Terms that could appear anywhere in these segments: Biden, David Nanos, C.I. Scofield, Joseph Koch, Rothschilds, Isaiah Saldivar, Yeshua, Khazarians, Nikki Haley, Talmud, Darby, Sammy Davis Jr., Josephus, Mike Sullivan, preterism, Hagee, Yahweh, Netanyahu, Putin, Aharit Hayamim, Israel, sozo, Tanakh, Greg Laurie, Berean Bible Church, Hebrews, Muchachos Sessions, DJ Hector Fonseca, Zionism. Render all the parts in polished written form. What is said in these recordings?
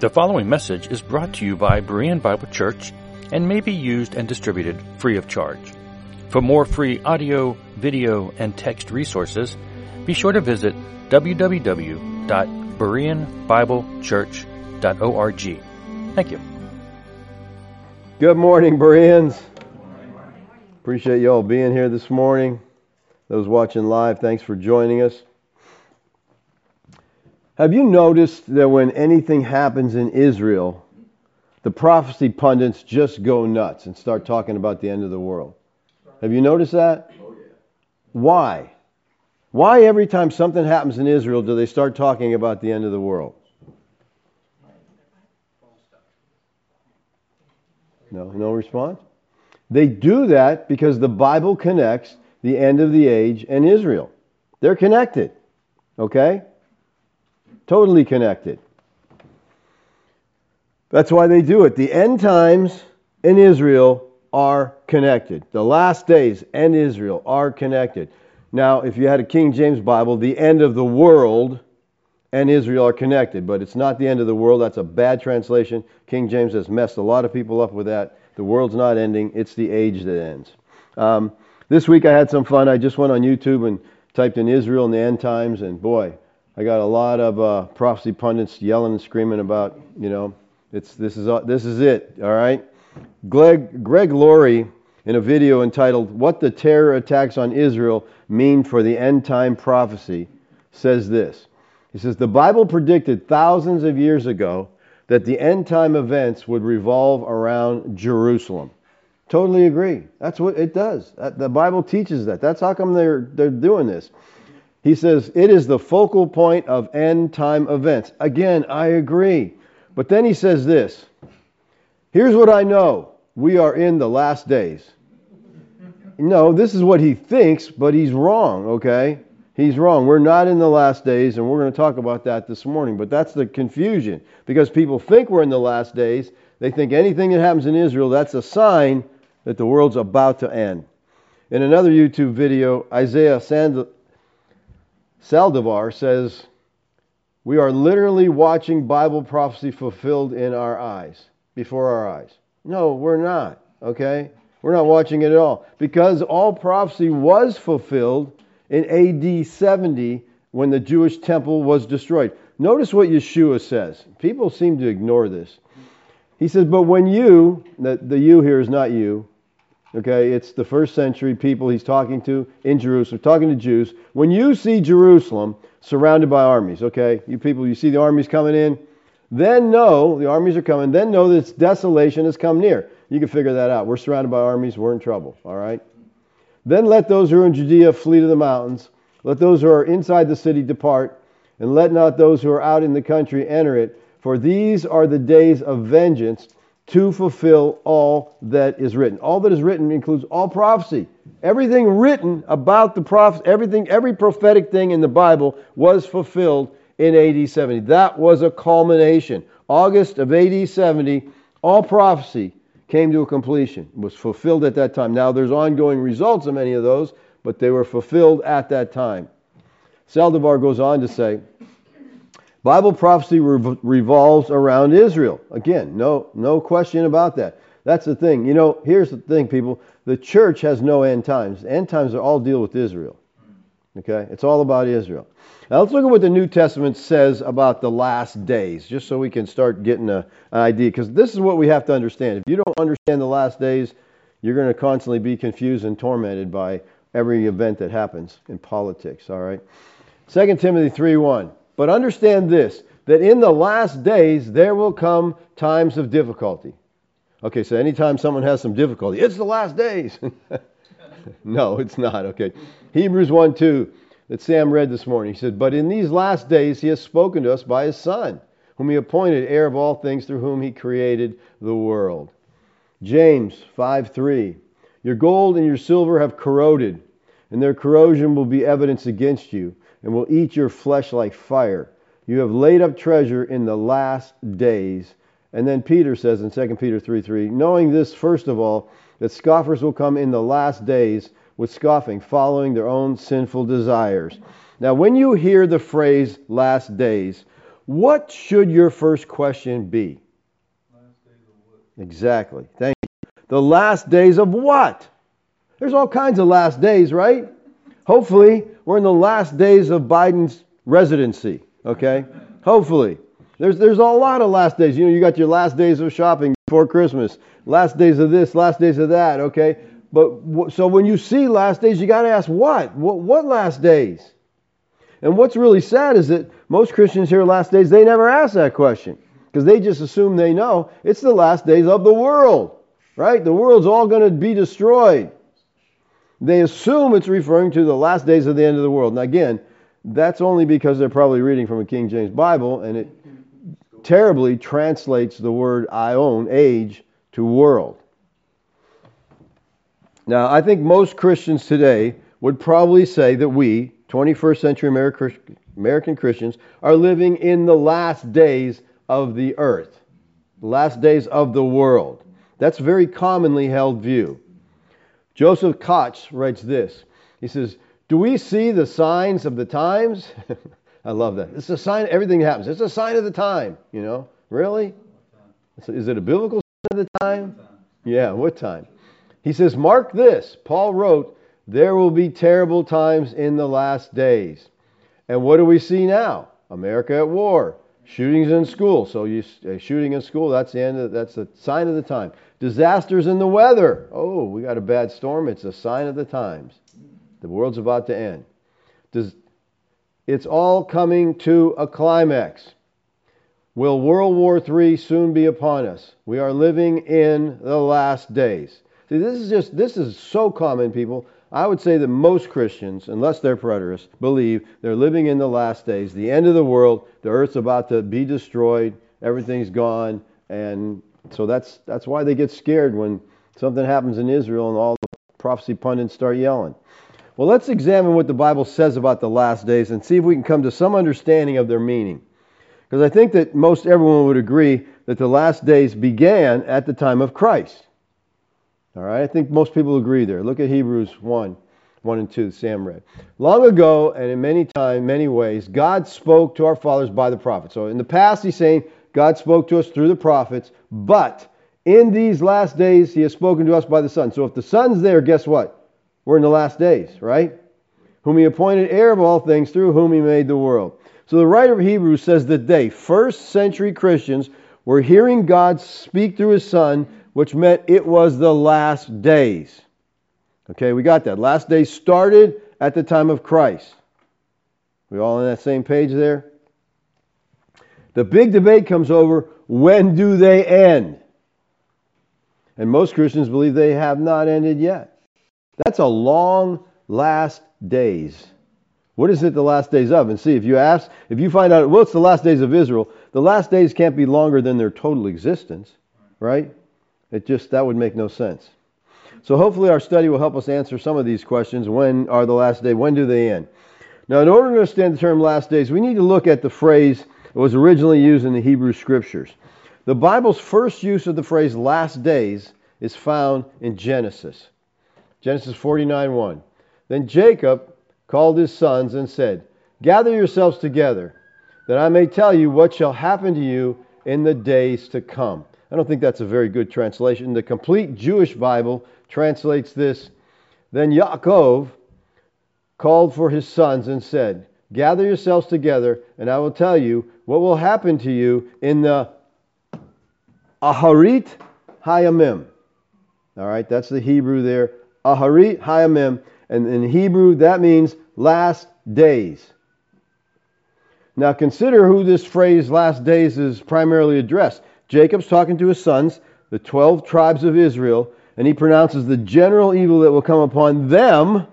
The following message is brought to you by Berean Bible Church and may be used and distributed free of charge. For more free audio, video, and text resources, be sure to visit www.bereanbiblechurch.org. Thank you. Good morning, Bereans. Appreciate you all being here this morning. Those watching live, thanks for joining us. Have you noticed that when anything happens in Israel, the prophecy pundits just go nuts and start talking about the end of the world? Have you noticed that? Oh, yeah. Why? Why every time something happens in Israel do they start talking about the end of the world? No response? They do that because the Bible connects the end of the age and Israel. They're connected. Okay? Totally connected. That's why they do it. The end times and Israel are connected. The last days and Israel are connected. Now, if you had a King James Bible, the end of the world and Israel are connected, but it's not the end of the world. That's a bad translation. King James has messed a lot of people up with that. The world's not ending. It's the age that ends. This week I had some fun. I just went on YouTube and typed in Israel and the end times, and boy, I got a lot of prophecy pundits yelling and screaming about, this is it, all right? Greg Laurie, in a video entitled, "What the Terror Attacks on Israel Mean for the End Time Prophecy," says this. He says, "The Bible predicted thousands of years ago that the end time events would revolve around Jerusalem." Totally agree. That's what it does. The Bible teaches that. That's how come they're doing this. He says, "It is the focal point of end time events." Again, I agree. But then he says this, "Here's what I know. We are in the last days." No, this is what he thinks, but he's wrong, okay? He's wrong. We're not in the last days, and we're going to talk about that this morning. But that's the confusion, because people think we're in the last days. They think anything that happens in Israel, that's a sign that the world's about to end. In another YouTube video, Isaiah Saldivar says, "We are literally watching Bible prophecy fulfilled in our eyes, before our eyes." No, we're not, okay? We're not watching it at all, because all prophecy was fulfilled in AD 70 when the Jewish temple was destroyed. Notice what Yeshua says. People seem to ignore this. He says, "But when you," the you here is not you, okay, it's the first century people he's talking to in Jerusalem, talking to Jews. "When you see Jerusalem surrounded by armies," okay, you people, you see the armies coming in, "then know," the armies are coming, "then know that desolation has come near." You can figure that out. We're surrounded by armies. We're in trouble, all right? "Then let those who are in Judea flee to the mountains. Let those who are inside the city depart, and let not those who are out in the country enter it. For these are the days of vengeance, to fulfill all that is written." All that is written includes all prophecy. Everything written about the prophets, every prophetic thing in the Bible was fulfilled in AD 70. That was a culmination. August of AD 70, all prophecy came to a completion. It was fulfilled at that time. Now there's ongoing results of many of those, but they were fulfilled at that time. Saldivar goes on to say, "Bible prophecy revolves around Israel." Again, no question about that. That's the thing. Here's the thing, people. The church has no end times. End times are all deal with Israel. Okay? It's all about Israel. Now, let's look at what the New Testament says about the last days, just so we can start getting an idea, because this is what we have to understand. If you don't understand the last days, you're going to constantly be confused and tormented by every event that happens in politics. All right? 2 Timothy 3:1. "But understand this, that in the last days there will come times of difficulty." Okay, so anytime someone has some difficulty, it's the last days. No, it's not, okay. Hebrews 1:2 that Sam read this morning. He said, "But in these last days he has spoken to us by his Son, whom he appointed heir of all things, through whom he created the world." James 5:3, "Your gold and your silver have corroded, and their corrosion will be evidence against you, and will eat your flesh like fire. You have laid up treasure in the last days." And then Peter says in 2 Peter 3:3, "Knowing this, first of all, that scoffers will come in the last days with scoffing, following their own sinful desires." Now, when you hear the phrase last days, What should your first question be? Last days of what? Exactly. Thank you. The last days of what? There's all kinds of last days, right? Hopefully, we're in the last days of Biden's residency, okay? Hopefully. There's a lot of last days. You know, you got your last days of shopping before Christmas, last days of this, last days of that, okay? But so when you see last days, you got to ask what? What last days? And what's really sad is that most Christians here last days, they never ask that question because they just assume they know it's the last days of the world, right? The world's all going to be destroyed. They assume it's referring to the last days of the end of the world. Now, again, that's only because they're probably reading from a King James Bible, and it terribly translates the word "ion," age, to world. Now, I think most Christians today would probably say that we, 21st century American Christians, are living in the last days of the earth, the last days of the world. That's a very commonly held view. Joseph Koch writes this. He says, "Do we see the signs of the times?" I love that. It's a sign. Everything happens. It's a sign of the time. You know, really? Is it a biblical sign of the time? Yeah. What time? He says, "Mark this." Paul wrote, "There will be terrible times in the last days." And what do we see now? America at war, shootings in school. So shooting in school. That's the sign of the time. Disasters in the weather. Oh, we got a bad storm. It's a sign of the times. The world's about to end. It's all coming to a climax. Will World War III soon be upon us? We are living in the last days. See, this is so common, people. I would say that most Christians, unless they're preterists, believe they're living in the last days, the end of the world, the earth's about to be destroyed, everything's gone, and so that's why they get scared when something happens in Israel and all the prophecy pundits start yelling. Well, let's examine what the Bible says about the last days and see if we can come to some understanding of their meaning. Because I think that most everyone would agree that the last days began at the time of Christ. All right, I think most people agree there. Look at Hebrews 1 and 2, Sam read. "Long ago and in many ways, God spoke to our fathers by the prophets." So in the past, he's saying God spoke to us through the prophets, but in these last days, he has spoken to us by the Son. So if the Son's there, guess what? We're in the last days, right? "Whom he appointed heir of all things, through whom he made the world." So the writer of Hebrews says that they, first century Christians, were hearing God speak through his Son, which meant it was the last days. Okay, we got that. Last days started at the time of Christ. We all on that same page there? The big debate comes over, when do they end? And most Christians believe they have not ended yet. That's a long last days. What is it the last days of? And see, if you find out, well, it's the last days of Israel. The last days can't be longer than their total existence, right? That would make no sense. So hopefully our study will help us answer some of these questions. When are the last days? When do they end? Now, in order to understand the term last days, we need to look at the phrase that was originally used in the Hebrew Scriptures. The Bible's first use of the phrase last days is found in Genesis. Genesis 49:1. "Then Jacob called his sons and said, 'Gather yourselves together, that I may tell you what shall happen to you in the days to come.'" I don't think that's a very good translation. The complete Jewish Bible translates this, "Then Yaakov called for his sons and said, 'Gather yourselves together, and I will tell you what will happen to you in the Aharit Hayamim.'" All right, that's the Hebrew there. Aharit Hayamim, and in Hebrew that means last days. Now consider who this phrase last days is primarily addressed. Jacob's talking to his sons, the 12 tribes of Israel, and he pronounces the general evil that will come upon them.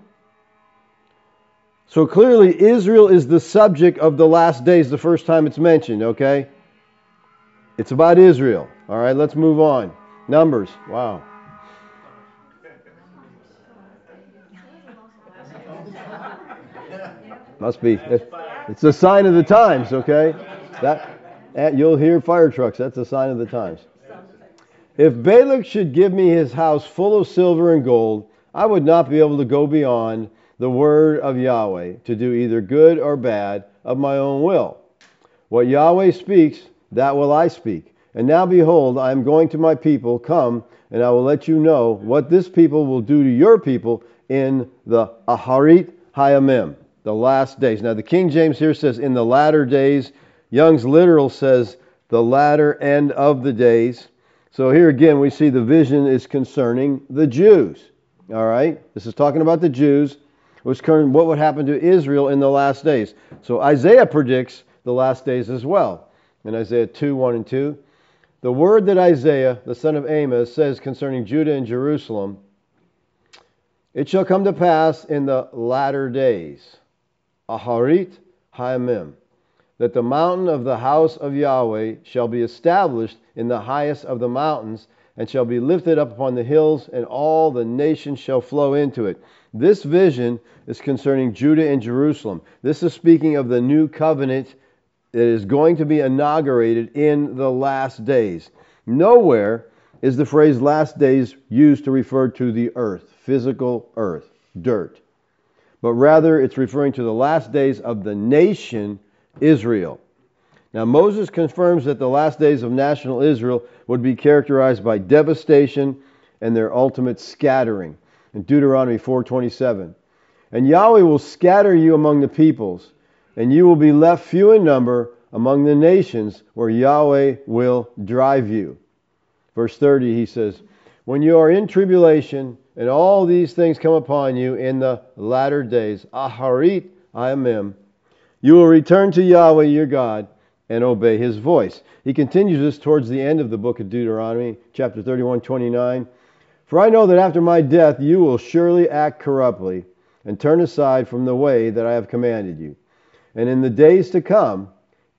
So clearly Israel is the subject of the last days the first time it's mentioned, okay? It's about Israel. All right, let's move on. Numbers. Wow. Must be. It's a sign of the times, okay? You'll hear fire trucks. That's a sign of the times. "If Balak should give me his house full of silver and gold, I would not be able to go beyond the word of Yahweh to do either good or bad of my own will. What Yahweh speaks, that will I speak. And now behold, I am going to my people, come, and I will let you know what this people will do to your people in the Aharit Hayamim, the last days. Now the King James here says in the latter days. Young's literal says the latter end of the days. So here again we see the vision is concerning the Jews. All right, this is talking about the Jews, which concerned what would happen to Israel in the last days. So Isaiah predicts the last days as well. In Isaiah 2, 1 and 2, the word that Isaiah, the son of Amos, says concerning Judah and Jerusalem, it shall come to pass in the latter days, Aharit Hayamim, that the mountain of the house of Yahweh shall be established in the highest of the mountains, and shall be lifted up upon the hills, and all the nations shall flow into it. This vision is concerning Judah and Jerusalem. This is speaking of the new covenant that is going to be inaugurated in the last days. Nowhere is the phrase last days used to refer to the earth, physical earth, dirt, but rather it's referring to the last days of the nation Israel. Now Moses confirms that the last days of national Israel would be characterized by devastation and their ultimate scattering. In Deuteronomy 4:27, and Yahweh will scatter you among the peoples, and you will be left few in number among the nations where Yahweh will drive you. Verse 30, he says, when you are in tribulation and all these things come upon you in the latter days, Aharit Hayamim, you will return to Yahweh your God and obey His voice. He continues this towards the end of the book of Deuteronomy, chapter 31:29. For I know that after my death you will surely act corruptly and turn aside from the way that I have commanded you. And in the days to come,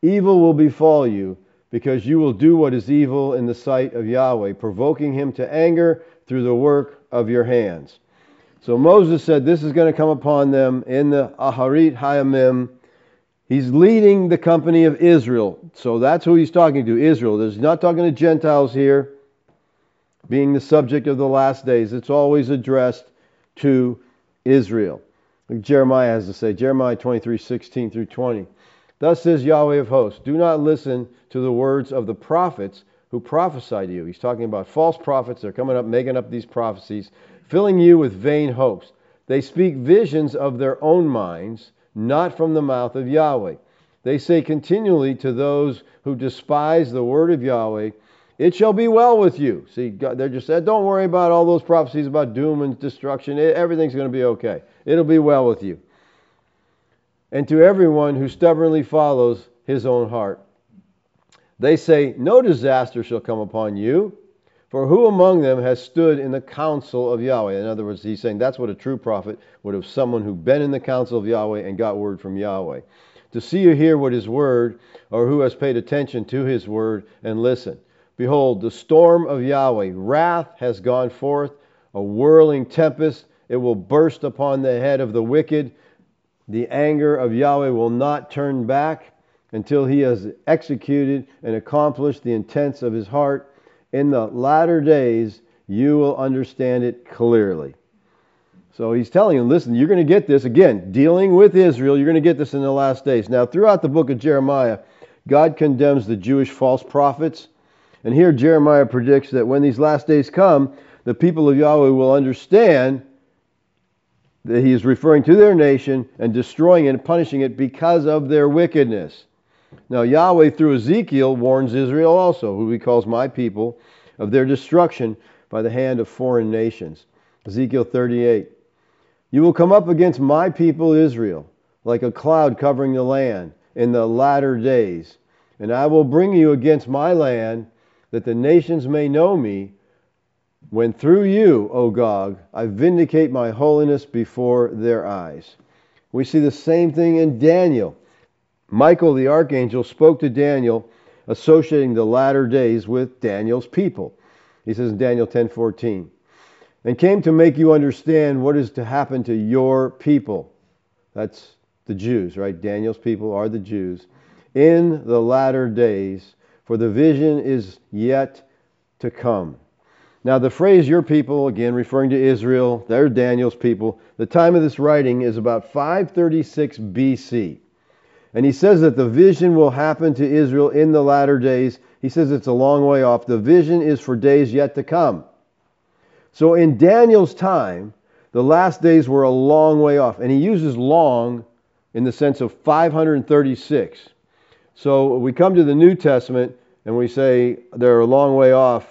evil will befall you, because you will do what is evil in the sight of Yahweh, provoking Him to anger through the work of your hands. So Moses said this is going to come upon them in the Aharit Hayamim. He's leading the company of Israel. So that's who he's talking to, Israel. He's not talking to Gentiles here, being the subject of the last days. It's always addressed to Israel. Like Jeremiah has to say, Jeremiah 23:16 through 20. Thus says Yahweh of hosts, do not listen to the words of the prophets who prophesy to you. He's talking about false prophets. They're coming up, making up these prophecies, filling you with vain hopes. They speak visions of their own minds, not from the mouth of Yahweh. They say continually to those who despise the word of Yahweh, it shall be well with you. See, they're just said, don't worry about all those prophecies about doom and destruction. Everything's going to be okay. It'll be well with you. And to everyone who stubbornly follows his own heart, they say, no disaster shall come upon you, for who among them has stood in the counsel of Yahweh? In other words, he's saying that's what a true prophet would have, someone who'd been in the counsel of Yahweh and got word from Yahweh. To see or hear what his word, or who has paid attention to his word and listened. Behold, the storm of Yahweh, wrath has gone forth, a whirling tempest. It will burst upon the head of the wicked. The anger of Yahweh will not turn back until he has executed and accomplished the intents of his heart. In the latter days, you will understand it clearly. So he's telling him, listen, you're going to get this. Again, dealing with Israel, you're going to get this in the last days. Now, throughout the book of Jeremiah, God condemns the Jewish false prophets. And here Jeremiah predicts that when these last days come, the people of Yahweh will understand that he is referring to their nation and destroying it and punishing it because of their wickedness. Now Yahweh through Ezekiel warns Israel also, who he calls my people, of their destruction by the hand of foreign nations. Ezekiel 38. You will come up against my people Israel like a cloud covering the land in the latter days. And I will bring you against my land that the nations may know me when through you, O Gog, I vindicate my holiness before their eyes. We see the same thing in Daniel. Michael the archangel spoke to Daniel, associating the latter days with Daniel's people. He says in Daniel 10:14, and came to make you understand what is to happen to your people. That's the Jews, right? Daniel's people are the Jews. In the latter days, for the vision is yet to come. Now the phrase your people, again referring to Israel, they're Daniel's people. The time of this writing is about 536 BC. And he says that the vision will happen to Israel in the latter days. He says it's a long way off. The vision is for days yet to come. So in Daniel's time, the last days were a long way off. And he uses long in the sense of 536. So we come to the New Testament and we say they're a long way off,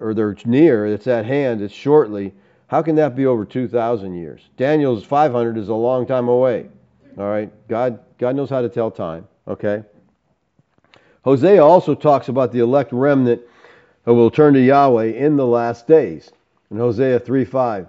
or they're near, it's at hand, it's shortly. How can that be over 2,000 years? Daniel's 500 is a long time away. All right, God knows how to tell time, okay? Hosea also talks about the elect remnant who will turn to Yahweh in the last days. In Hosea 3:5,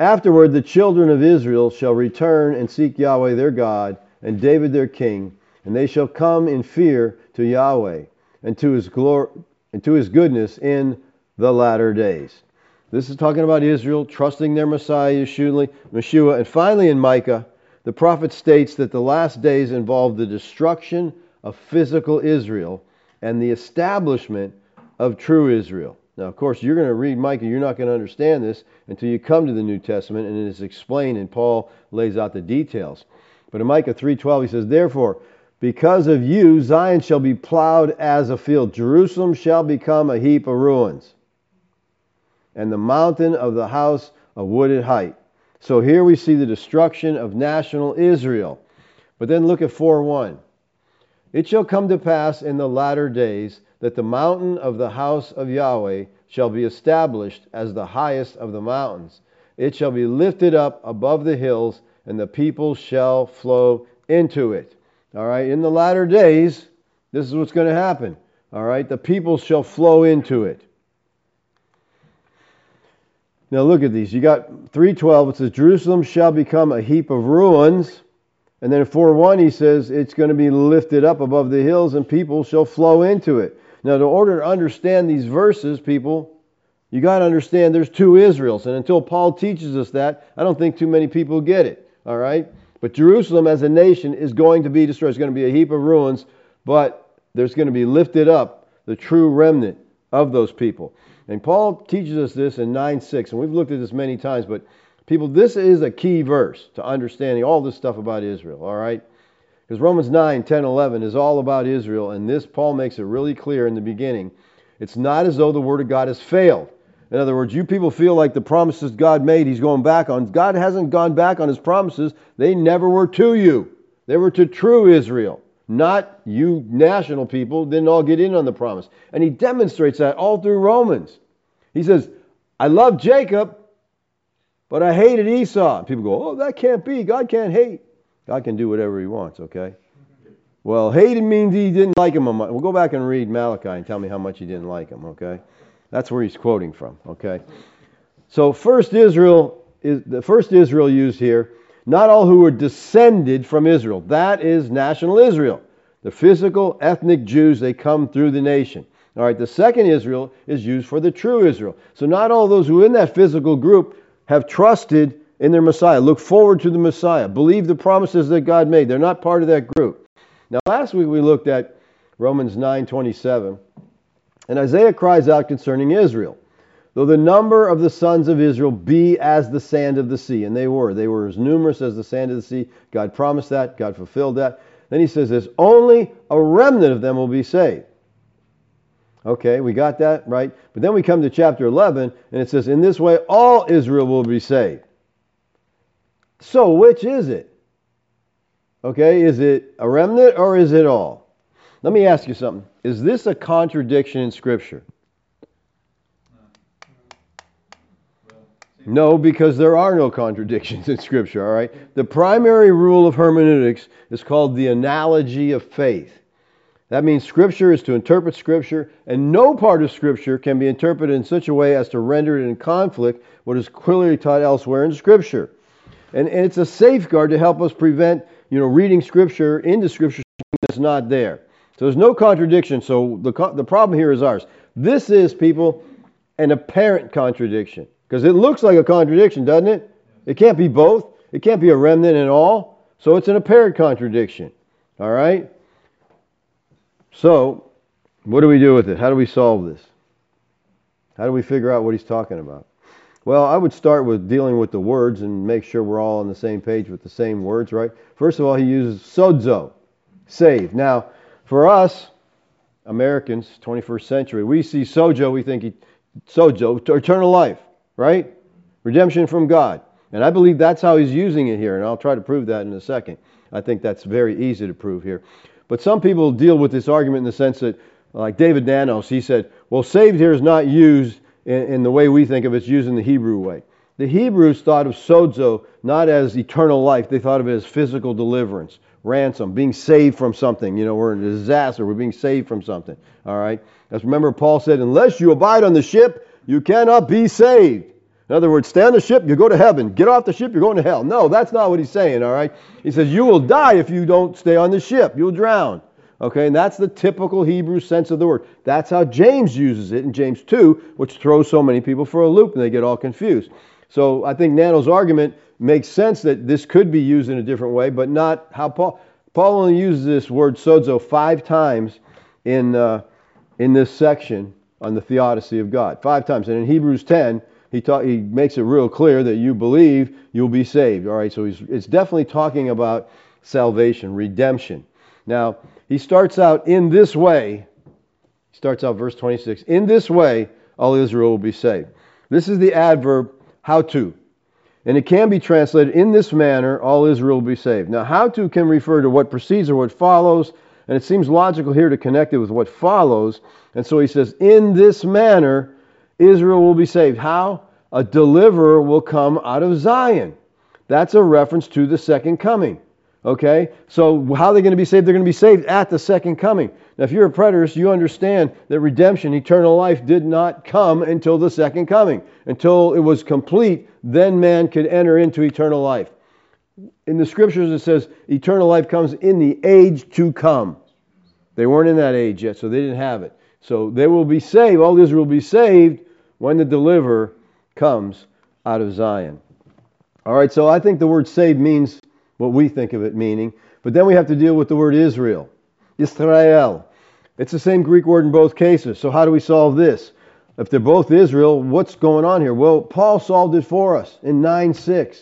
afterward the children of Israel shall return and seek Yahweh their God and David their king, and they shall come in fear to Yahweh and to his glory and to his goodness in the latter days. This is talking about Israel trusting their Messiah, Yeshua. And finally in Micah, the prophet states that the last days involve the destruction of physical Israel and the establishment of true Israel. Now, of course, you're going to read Micah. You're not going to understand this until you come to the New Testament, and it is explained, and Paul lays out the details. But in Micah 3:12, he says, therefore, because of you, Zion shall be plowed as a field. Jerusalem shall become a heap of ruins, and the mountain of the house a wooded height. So here we see the destruction of national Israel. But then look at 4:1. It shall come to pass in the latter days that the mountain of the house of Yahweh shall be established as the highest of the mountains. It shall be lifted up above the hills, and the people shall flow into it. All right, in the latter days, this is what's going to happen. All right, the people shall flow into it. Now look at these. You got 3:12, it says, Jerusalem shall become a heap of ruins. And then in 4:1, he says, it's going to be lifted up above the hills and people shall flow into it. Now, in order to understand these verses, people, you got to understand there's two Israels. And until Paul teaches us that, I don't think too many people get it. All right? But Jerusalem as a nation is going to be destroyed. It's going to be a heap of ruins, but there's going to be lifted up the true remnant of those people. And Paul teaches us this in 9:6, and we've looked at this many times, but people, this is a key verse to understanding all this stuff about Israel, all right? Because Romans 9:10-11 is all about Israel, and this, Paul makes it really clear in the beginning. It's not as though the Word of God has failed. In other words, you people feel like the promises God made, He's going back on. God hasn't gone back on His promises. They never were to you. They were to true Israel, not you national people didn't all get in on the promise. And He demonstrates that all through Romans. He says, I love Jacob, but I hated Esau. People go, oh, that can't be. God can't hate. God can do whatever He wants, okay? Well, hated means He didn't like him. We'll go back and read Malachi and tell me how much He didn't like him, okay? That's where he's quoting from, okay? So the first Israel used here, not all who were descended from Israel. That is national Israel. The physical ethnic Jews, they come through the nation. All right, the second Israel is used for the true Israel. So not all those who are in that physical group have trusted in their Messiah, look forward to the Messiah, believe the promises that God made. They're not part of that group. Now, last week we looked at Romans 9:27. And Isaiah cries out concerning Israel, though the number of the sons of Israel be as the sand of the sea. And they were as numerous as the sand of the sea. God promised that. God fulfilled that. Then He says this, only a remnant of them will be saved. Okay, we got that, right? But then we come to chapter 11, and it says, in this way, all Israel will be saved. So which is it? Okay, is it a remnant or is it all? Let me ask you something. Is this a contradiction in Scripture? No, because there are no contradictions in Scripture, all right? The primary rule of hermeneutics is called the analogy of faith. That means Scripture is to interpret Scripture, and no part of Scripture can be interpreted in such a way as to render it in conflict what is clearly taught elsewhere in Scripture. And it's a safeguard to help us prevent, reading Scripture into Scripture that's not there. So there's no contradiction, so the problem here is ours. This is, people, an apparent contradiction. Because it looks like a contradiction, doesn't it? It can't be both. It can't be a remnant and all. So it's an apparent contradiction. All right? So, what do we do with it? How do we solve this? How do we figure out what he's talking about? Well, I would start with dealing with the words and make sure we're all on the same page with the same words, right? First of all, he uses sozo, save. Now, for us, Americans, 21st century, we see sozo, we think sozo, eternal life, right? Redemption from God. And I believe that's how he's using it here, and I'll try to prove that in a second. I think that's very easy to prove here. But some people deal with this argument in the sense that, like David Nanos, he said, well, saved here is not used in the way we think of it. It's used in the Hebrew way. The Hebrews thought of sozo not as eternal life. They thought of it as physical deliverance, ransom, being saved from something. You know, we're in a disaster. We're being saved from something. All right? Because remember, Paul said, unless you abide on the ship, you cannot be saved. In other words, stay on the ship, you go to heaven. Get off the ship, you're going to hell. No, that's not what he's saying, all right? He says, you will die if you don't stay on the ship. You'll drown. Okay, and that's the typical Hebrew sense of the word. That's how James uses it in James 2, which throws so many people for a loop and they get all confused. So I think Nano's argument makes sense that this could be used in a different way, but not how Paul... Paul only uses this word sozo 5 times in this section on the theodicy of God. 5 times. And in Hebrews 10... He makes it real clear that you believe you'll be saved. All right, so it's definitely talking about salvation, redemption. Now, he starts out in this way. He starts out verse 26. In this way, all Israel will be saved. This is the adverb, how to. And it can be translated, in this manner, all Israel will be saved. Now, how to can refer to what precedes or what follows. And it seems logical here to connect it with what follows. And so he says, in this manner, Israel will be saved. How? A deliverer will come out of Zion. That's a reference to the second coming. Okay? So how are they going to be saved? They're going to be saved at the second coming. Now, if you're a preterist, you understand that redemption, eternal life, did not come until the second coming. Until it was complete, then man could enter into eternal life. In the scriptures, it says eternal life comes in the age to come. They weren't in that age yet, so they didn't have it. So they will be saved. All Israel will be saved when the deliverer comes out of Zion. All right, so I think the word saved means what we think of it meaning. But then we have to deal with the word Israel. Israel. It's the same Greek word in both cases. So how do we solve this? If they're both Israel, what's going on here? Well, Paul solved it for us in 9:6.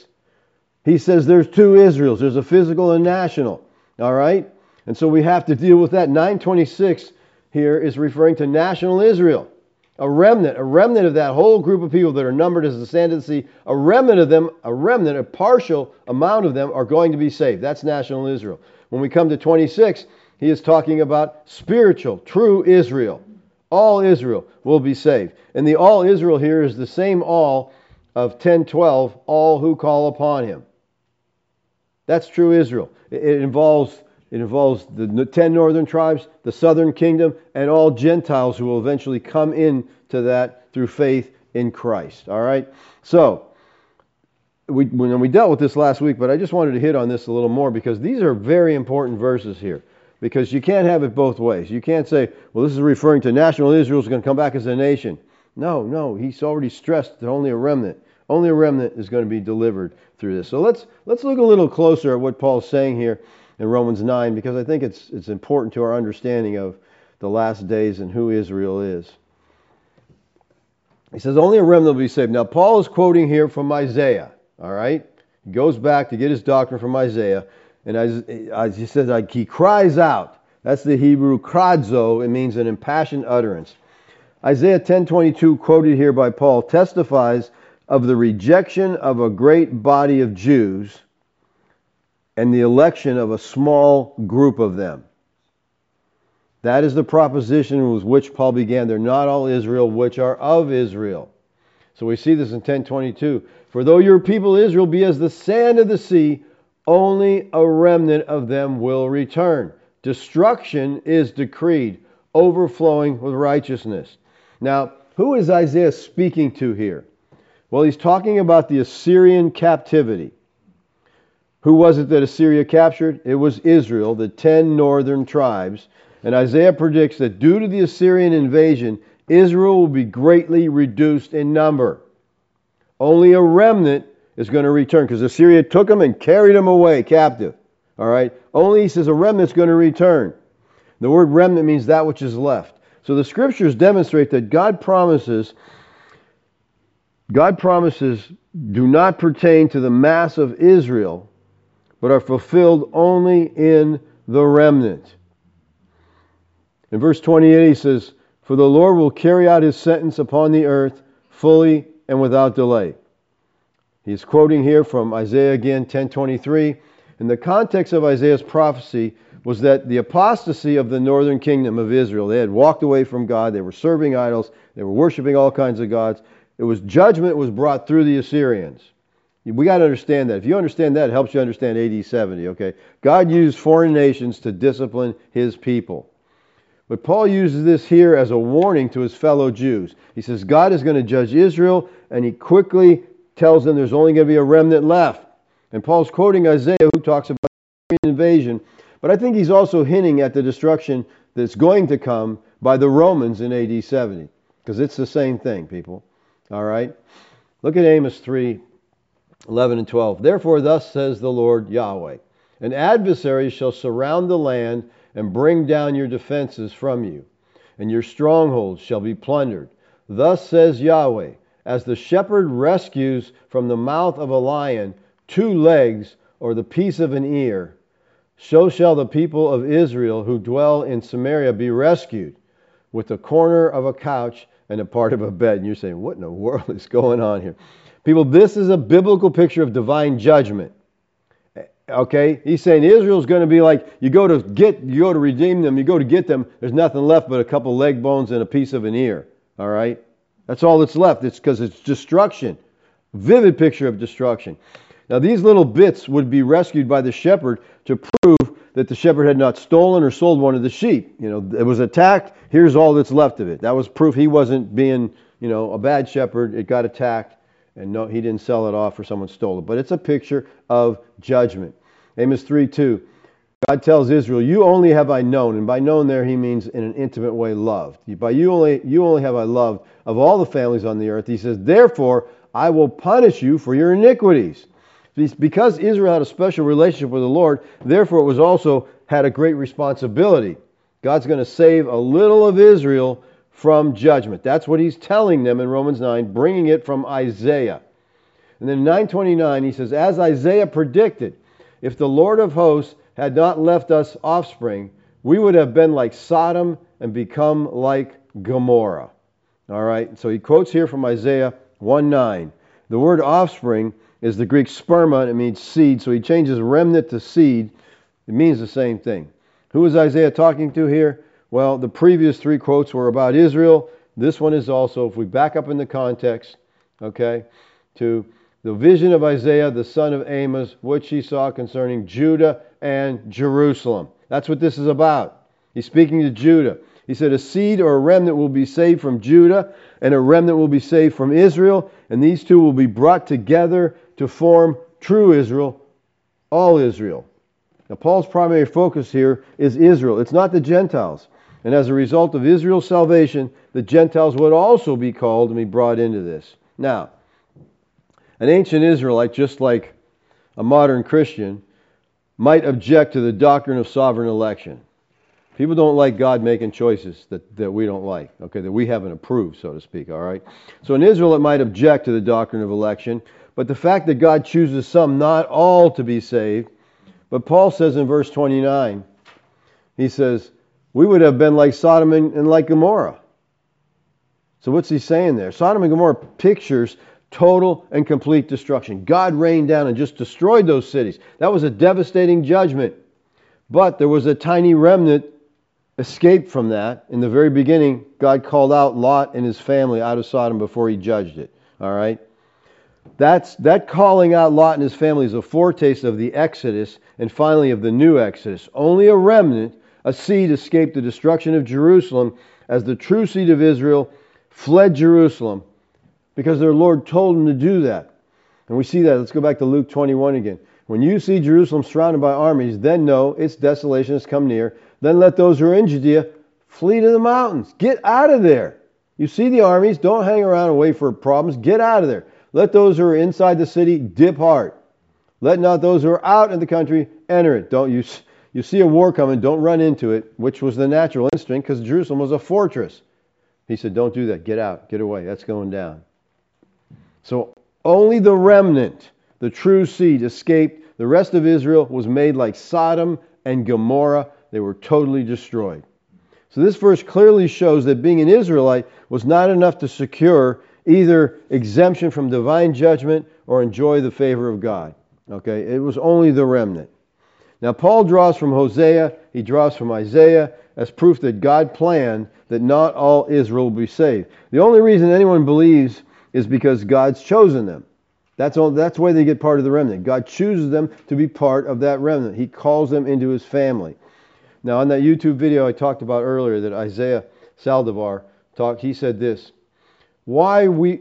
He says there's 2 Israels. There's a physical and national. All right? And so we have to deal with that. 9:26 here is referring to national Israel. A remnant of that whole group of people that are numbered as the sand of the sea, a partial amount of them are going to be saved. That's national Israel. When we come to 26, he is talking about spiritual, true Israel. All Israel will be saved. And the all Israel here is the same all of 10:12, all who call upon him. That's true Israel. It involves the 10 northern tribes, the southern kingdom, and all Gentiles who will eventually come in to that through faith in Christ. All right? So, we dealt with this last week, but I just wanted to hit on this a little more because these are very important verses here. Because you can't have it both ways. You can't say, well, this is referring to national Israel is going to come back as a nation. No. He's already stressed that only a remnant. Only a remnant is going to be delivered through this. So let's look a little closer at what Paul's saying here in Romans 9, because I think it's important to our understanding of the last days and who Israel is. He says, only a remnant will be saved. Now, Paul is quoting here from Isaiah, all right? He goes back to get his doctrine from Isaiah, and as he says, he cries out. That's the Hebrew kradzo. It means an impassioned utterance. Isaiah 10:22, quoted here by Paul, testifies of the rejection of a great body of Jews and the election of a small group of them. That is the proposition with which Paul began. They're not all Israel, which are of Israel. So we see this in 10:22. For though your people Israel be as the sand of the sea, only a remnant of them will return. Destruction is decreed, overflowing with righteousness. Now, who is Isaiah speaking to here? Well, he's talking about the Assyrian captivity. Who was it that Assyria captured? It was Israel, the 10 northern tribes. And Isaiah predicts that due to the Assyrian invasion, Israel will be greatly reduced in number. Only a remnant is going to return, because Assyria took them and carried them away captive. All right? Only, he says, a remnant is going to return. The word remnant means that which is left. So the scriptures demonstrate that God promises God promises do not pertain to the mass of Israel, but are fulfilled only in the remnant. In verse 28 he says, "For the Lord will carry out his sentence upon the earth fully and without delay." He's quoting here from Isaiah again, 10:23. And the context of Isaiah's prophecy was that the apostasy of the northern kingdom of Israel, they had walked away from God, they were serving idols, they were worshiping all kinds of gods. It was judgment was brought through the Assyrians. We got to understand that. If you understand that, it helps you understand AD 70, okay? God used foreign nations to discipline his people. But Paul uses this here as a warning to his fellow Jews. He says God is going to judge Israel, and he quickly tells them there's only going to be a remnant left. And Paul's quoting Isaiah, who talks about the invasion, but I think he's also hinting at the destruction that's going to come by the Romans in AD 70, because it's the same thing, people. All right? Look at Amos 3:11-12. "Therefore thus says the Lord Yahweh, an adversary shall surround the land and bring down your defenses from you, and your strongholds shall be plundered. Thus says Yahweh, as the shepherd rescues from the mouth of a lion two legs or the piece of an ear, so shall the people of Israel who dwell in Samaria be rescued with the corner of a couch and a part of a bed." And you're saying, what in the world is going on here? People, this is a biblical picture of divine judgment. Okay? He's saying Israel's going to be like, you go to get them, there's nothing left but a couple leg bones and a piece of an ear. All right? That's all that's left. It's because it's destruction. Vivid picture of destruction. Now these little bits would be rescued by the shepherd to prove that the shepherd had not stolen or sold one of the sheep. You know, it was attacked. Here's all that's left of it. That was proof he wasn't being, a bad shepherd. It got attacked, and no, he didn't sell it off or someone stole it. But it's a picture of judgment. Amos 3:2. God tells Israel, "You only have I known," and by known there he means in an intimate way loved. By you only have I loved of all the families on the earth. He says, "Therefore I will punish you for your iniquities." Because Israel had a special relationship with the Lord, therefore it was also had a great responsibility. God's going to save a little of Israel from judgment. That's what he's telling them in Romans 9, bringing it from Isaiah. And then in 9:29 he says, "As Isaiah predicted, if the Lord of hosts had not left us offspring, we would have been like Sodom and become like Gomorrah." All right, so he quotes here from Isaiah 1:9. The word offspring is the Greek sperma, and it means seed. So he changes remnant to seed. It means the same thing. Who is Isaiah talking to here? Well, the previous three quotes were about Israel. This one is also, if we back up in the context, okay, to the vision of Isaiah, the son of Amos, which he saw concerning Judah and Jerusalem. That's what this is about. He's speaking to Judah. He said a seed or a remnant will be saved from Judah, and a remnant will be saved from Israel, and these two will be brought together to form true Israel, all Israel. Now Paul's primary focus here is Israel. It's not the Gentiles. And as a result of Israel's salvation, the Gentiles would also be called and be brought into this. Now, an ancient Israelite, just like a modern Christian, might object to the doctrine of sovereign election. People don't like God making choices that we don't like, okay, that we haven't approved, so to speak, all right? So in Israel, it might object to the doctrine of election, but the fact that God chooses some, not all, to be saved. But Paul says in verse 29, he says, we would have been like Sodom and like Gomorrah. So what's he saying there? Sodom and Gomorrah pictures total and complete destruction. God rained down and just destroyed those cities. That was a devastating judgment. But there was a tiny remnant escaped from that. In the very beginning, God called out Lot and his family out of Sodom before he judged it. All right? That calling out Lot and his family is a foretaste of the Exodus and finally of the new Exodus. Only a remnant, a seed, escaped the destruction of Jerusalem as the true seed of Israel fled Jerusalem because their Lord told them to do that. And we see that. Let's go back to Luke 21 again. When you see Jerusalem surrounded by armies, then know its desolation has come near. Then let those who are in Judea flee to the mountains. Get out of there. You see the armies, don't hang around and wait for problems. Get out of there. Let those who are inside the city depart. Let not those who are out in the country enter it. Don't you see a war coming, don't run into it, which was the natural instinct because Jerusalem was a fortress. He said, don't do that. Get out. Get away. That's going down. So only the remnant, the true seed, escaped. The rest of Israel was made like Sodom and Gomorrah. They were totally destroyed. So this verse clearly shows that being an Israelite was not enough to secure either exemption from divine judgment or enjoy the favor of God. Okay, it was only the remnant. Now Paul draws from Hosea, he draws from Isaiah as proof that God planned that not all Israel will be saved. The only reason anyone believes is because God's chosen them. That's the way they get part of the remnant. God chooses them to be part of that remnant. He calls them into His family. Now on that YouTube video I talked about earlier that Isaiah Saldivar talked, he said this, why we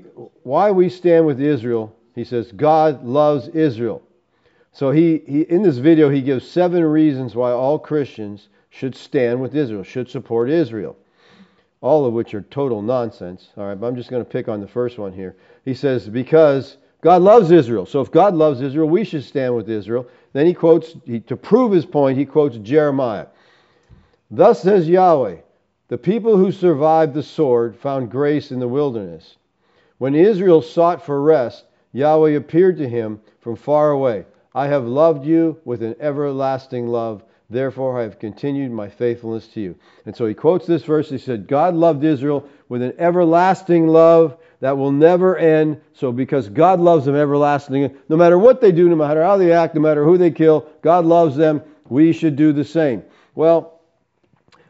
stand with Israel, he says, God loves Israel. So he in this video he gives 7 reasons why all Christians should stand with Israel, should support Israel, all of which are total nonsense. All right, but I'm just going to pick on the first one here. He says, because God loves Israel. So if God loves Israel, we should stand with Israel. Then he quotes, to prove his point, he quotes Jeremiah. Thus says Yahweh, the people who survived the sword found grace in the wilderness. When Israel sought for rest, Yahweh appeared to him from far away. I have loved you with an everlasting love. Therefore, I have continued my faithfulness to you. And so he quotes this verse. He said, God loved Israel with an everlasting love that will never end. So because God loves them everlastingly, no matter what they do, no matter how they act, no matter who they kill, God loves them. We should do the same. Well,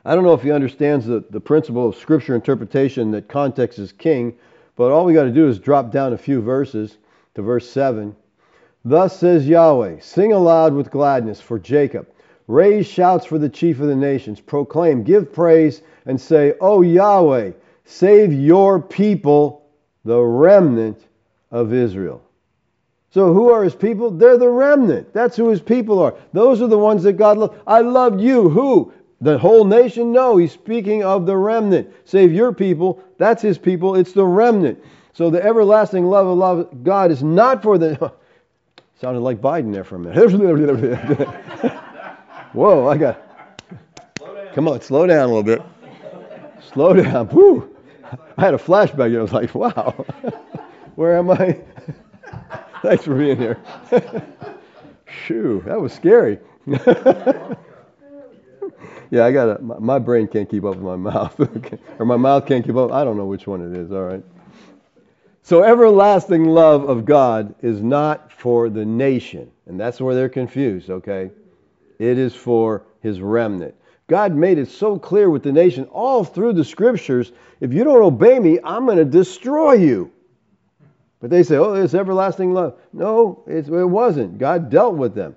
I don't know if he understands the principle of Scripture interpretation that context is king, but all we got to do is drop down a few verses to verse 7. Thus says Yahweh, sing aloud with gladness for Jacob. Raise shouts for the chief of the nations. Proclaim, give praise, and say, O Yahweh, save your people, the remnant of Israel. So who are his people? They're the remnant. That's who his people are. Those are the ones that God loves. I loved you. Who? The whole nation? No, he's speaking of the remnant. Save your people. That's his people. It's the remnant. So the everlasting love of God is not for the... Sounded like Biden there for a minute. Whoa, I got... Come on, slow down a little bit. Slow down. Woo! I had a flashback and I was like, wow. Where am I? Thanks for being here. Shoo, that was scary. Yeah, I got my brain can't keep up with my mouth. Or my mouth can't keep up. I don't know which one it is, all right. So everlasting love of God is not for the nation. And that's where they're confused, okay? It is for His remnant. God made it so clear with the nation all through the Scriptures, if you don't obey me, I'm going to destroy you. But they say, oh, it's everlasting love. No, it wasn't. God dealt with them.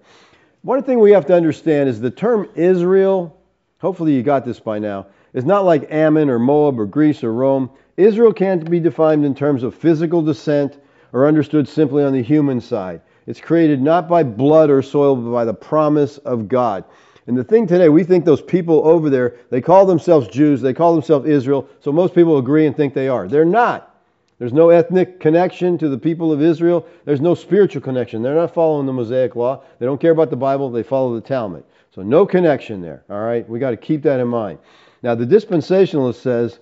One thing we have to understand is the term Israel, hopefully you got this by now, is not like Ammon or Moab or Greece or Rome. Israel can't be defined in terms of physical descent or understood simply on the human side. It's created not by blood or soil, but by the promise of God. And the thing today, we think those people over there, they call themselves Jews, they call themselves Israel, so most people agree and think they are. They're not. There's no ethnic connection to the people of Israel. There's no spiritual connection. They're not following the Mosaic Law. They don't care about the Bible. They follow the Talmud. So no connection there, all right? We got to keep that in mind. Now, the dispensationalist says,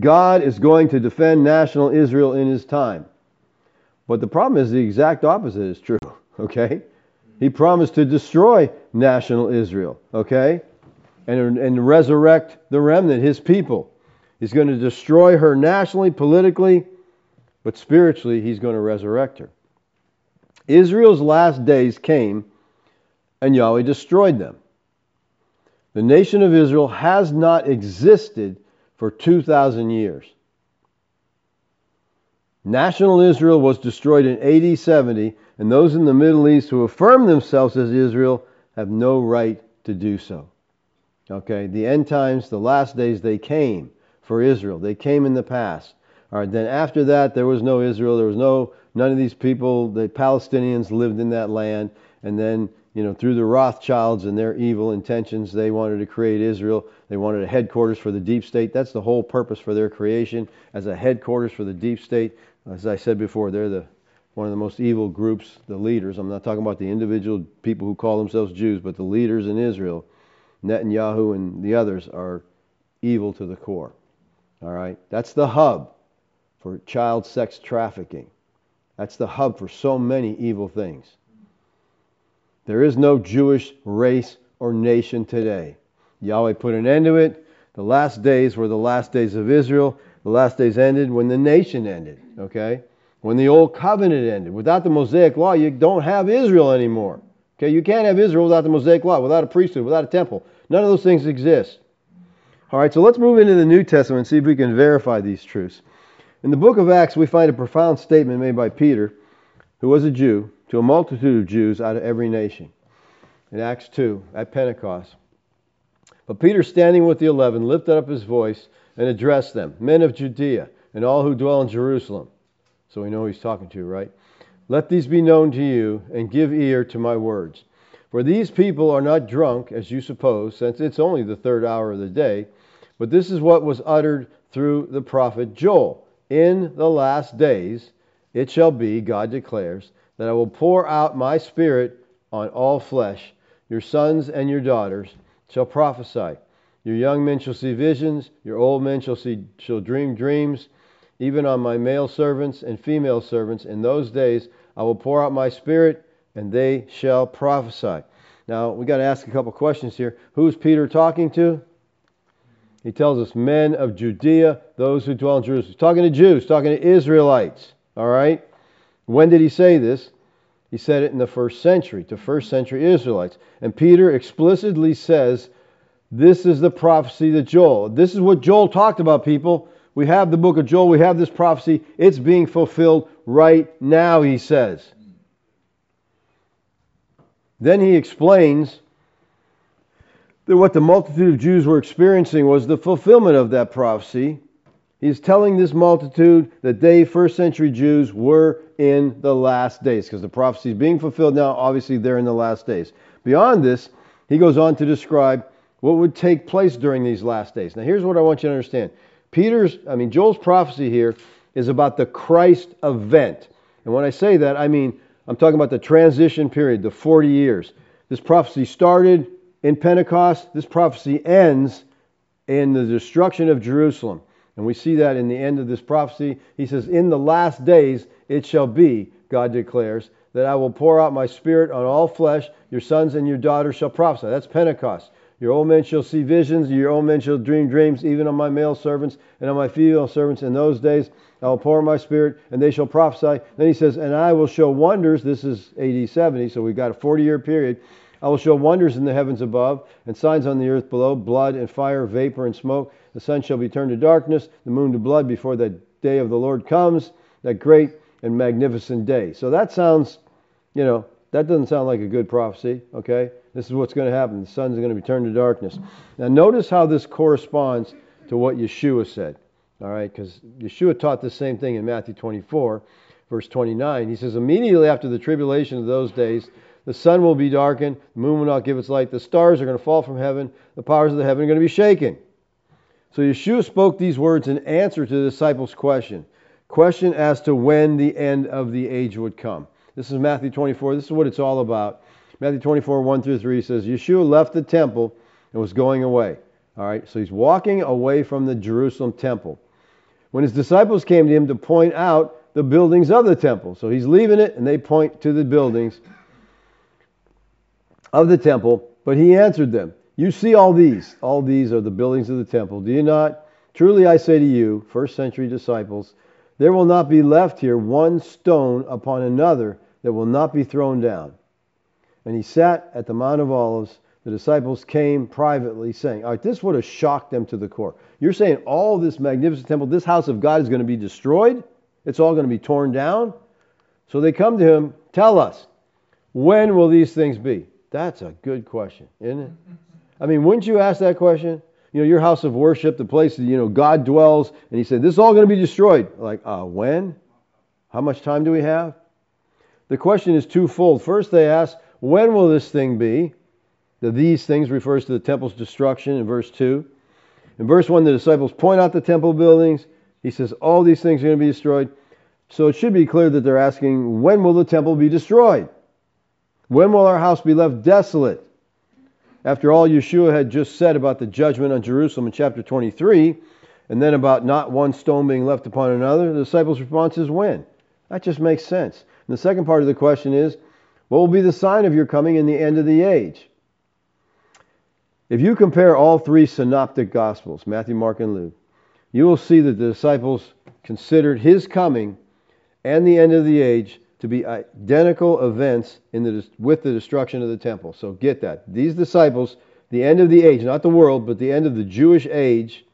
God is going to defend national Israel in His time. But the problem is the exact opposite is true, okay? He promised to destroy national Israel, okay? And resurrect the remnant, His people. He's going to destroy her nationally, politically, but spiritually He's going to resurrect her. Israel's last days came and Yahweh destroyed them. The nation of Israel has not existed for 2,000 years. National Israel was destroyed in AD 70, and those in the Middle East who affirm themselves as Israel have no right to do so. Okay, the end times, the last days, they came for Israel. They came in the past. All right, then after that, there was no Israel. There was none of these people. The Palestinians lived in that land, and then, you know, through the Rothschilds and their evil intentions, they wanted to create Israel. They wanted a headquarters for the deep state. That's the whole purpose for their creation, as a headquarters for the deep state. As I said before, they're one of the most evil groups, the leaders. I'm not talking about the individual people who call themselves Jews, but the leaders in Israel, Netanyahu and the others, are evil to the core. All right? That's the hub for child sex trafficking. That's the hub for so many evil things. There is no Jewish race or nation today. Yahweh put an end to it. The last days were the last days of Israel. The last days ended when the nation ended, okay? When the old covenant ended. Without the Mosaic law, you don't have Israel anymore. Okay, you can't have Israel without the Mosaic law, without a priesthood, without a temple. None of those things exist. All right, so let's move into the New Testament and see if we can verify these truths. In the book of Acts, we find a profound statement made by Peter, who was a Jew, to a multitude of Jews out of every nation. In Acts 2, at Pentecost. But Peter, standing with the 11, lifted up his voice and addressed them, men of Judea and all who dwell in Jerusalem. So we know who he's talking to, right? Let these be known to you, and give ear to my words. For these people are not drunk, as you suppose, since it's only the third hour of the day. But this is what was uttered through the prophet Joel. In the last days it shall be, God declares, that I will pour out my spirit on all flesh. Your sons and your daughters shall prophesy. Your young men shall see visions. Your old men shall dream dreams. Even on my male servants and female servants, in those days I will pour out my spirit, and they shall prophesy. Now, we got to ask a couple questions here. Who's Peter talking to? He tells us, men of Judea, those who dwell in Jerusalem. He's talking to Jews, talking to Israelites. All right? When did he say this? He said it in the first century, to first century Israelites. And Peter explicitly says, this is the prophecy that Joel. This is what Joel talked about, people. We have the book of Joel. We have this prophecy. It's being fulfilled right now, he says. Then he explains that what the multitude of Jews were experiencing was the fulfillment of that prophecy. He's telling this multitude that they, first century Jews, were in the last days, because the prophecy is being fulfilled now. Obviously, they're in the last days. Beyond this, he goes on to describe what would take place during these last days. Now, here's what I want you to understand. Joel's prophecy here is about the Christ event. And when I say that, I'm talking about the transition period, the 40 years. This prophecy started in Pentecost. This prophecy ends in the destruction of Jerusalem. And we see that in the end of this prophecy. He says, in the last days it shall be, God declares, that I will pour out my spirit on all flesh. Your sons and your daughters shall prophesy. That's Pentecost. Your old men shall see visions, your old men shall dream dreams, even on my male servants and on my female servants. In those days I will pour my spirit, and they shall prophesy. Then he says, and I will show wonders. This is AD 70, so we've got a 40-year period. I will show wonders in the heavens above and signs on the earth below, blood and fire, vapor and smoke. The sun shall be turned to darkness, the moon to blood before the day of the Lord comes, that great and magnificent day. So that sounds, that doesn't sound like a good prophecy, okay? This is what's going to happen. The sun's going to be turned to darkness. Now notice how this corresponds to what Yeshua said. All right, because Yeshua taught the same thing in Matthew 24, verse 29. He says, immediately after the tribulation of those days, the sun will be darkened, the moon will not give its light, the stars are going to fall from heaven, the powers of the heaven are going to be shaken. So Yeshua spoke these words in answer to the disciples' question as to when the end of the age would come. This is Matthew 24. This is what it's all about. Matthew 24, 1-3 says, Yeshua left the temple and was going away. All right, so he's walking away from the Jerusalem temple. When his disciples came to him to point out the buildings of the temple. So he's leaving it, and they point to the buildings of the temple. But he answered them, you see all these. All these are the buildings of the temple. Do you not? Truly I say to you, first century disciples, there will not be left here one stone upon another that will not be thrown down. And he sat at the Mount of Olives. The disciples came privately, saying, all right, this would have shocked them to the core. You're saying all this magnificent temple, this house of God is going to be destroyed? It's all going to be torn down? So they come to him, tell us, when will these things be? That's a good question, isn't it? Wouldn't you ask that question? Your house of worship, the place, God dwells. And he said, this is all going to be destroyed. Like, when? How much time do we have? The question is twofold. First, they ask, when will this thing be? These things refers to the temple's destruction in verse 2. In verse 1, the disciples point out the temple buildings. He says, all these things are going to be destroyed. So it should be clear that they're asking, when will the temple be destroyed? When will our house be left desolate? After all Yeshua had just said about the judgment on Jerusalem in chapter 23, and then about not one stone being left upon another, the disciples' response is when? That just makes sense. And the second part of the question is, what will be the sign of your coming in the end of the age? If you compare all three synoptic gospels, Matthew, Mark, and Luke, you will see that the disciples considered his coming and the end of the age to be identical events with the destruction of the temple. So get that. These disciples, the end of the age, not the world, but the end of the Jewish age,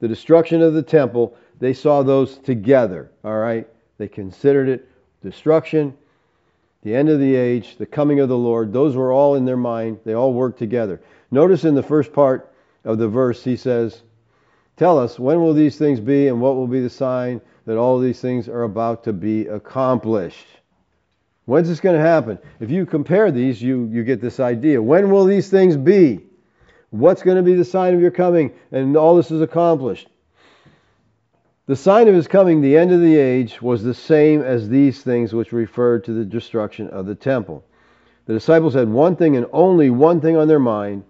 the destruction of the temple, they saw those together, all right? They considered it destruction, the end of the age, the coming of the Lord. Those were all in their mind. They all worked together. Notice in the first part of the verse, he says, tell us, when will these things be, and what will be the sign that all these things are about to be accomplished? When's this going to happen? If you compare these, you get this idea. When will these things be? What's going to be the sign of your coming? And all this is accomplished. The sign of his coming, the end of the age, was the same as these things which referred to the destruction of the temple. The disciples had one thing and only one thing on their mind.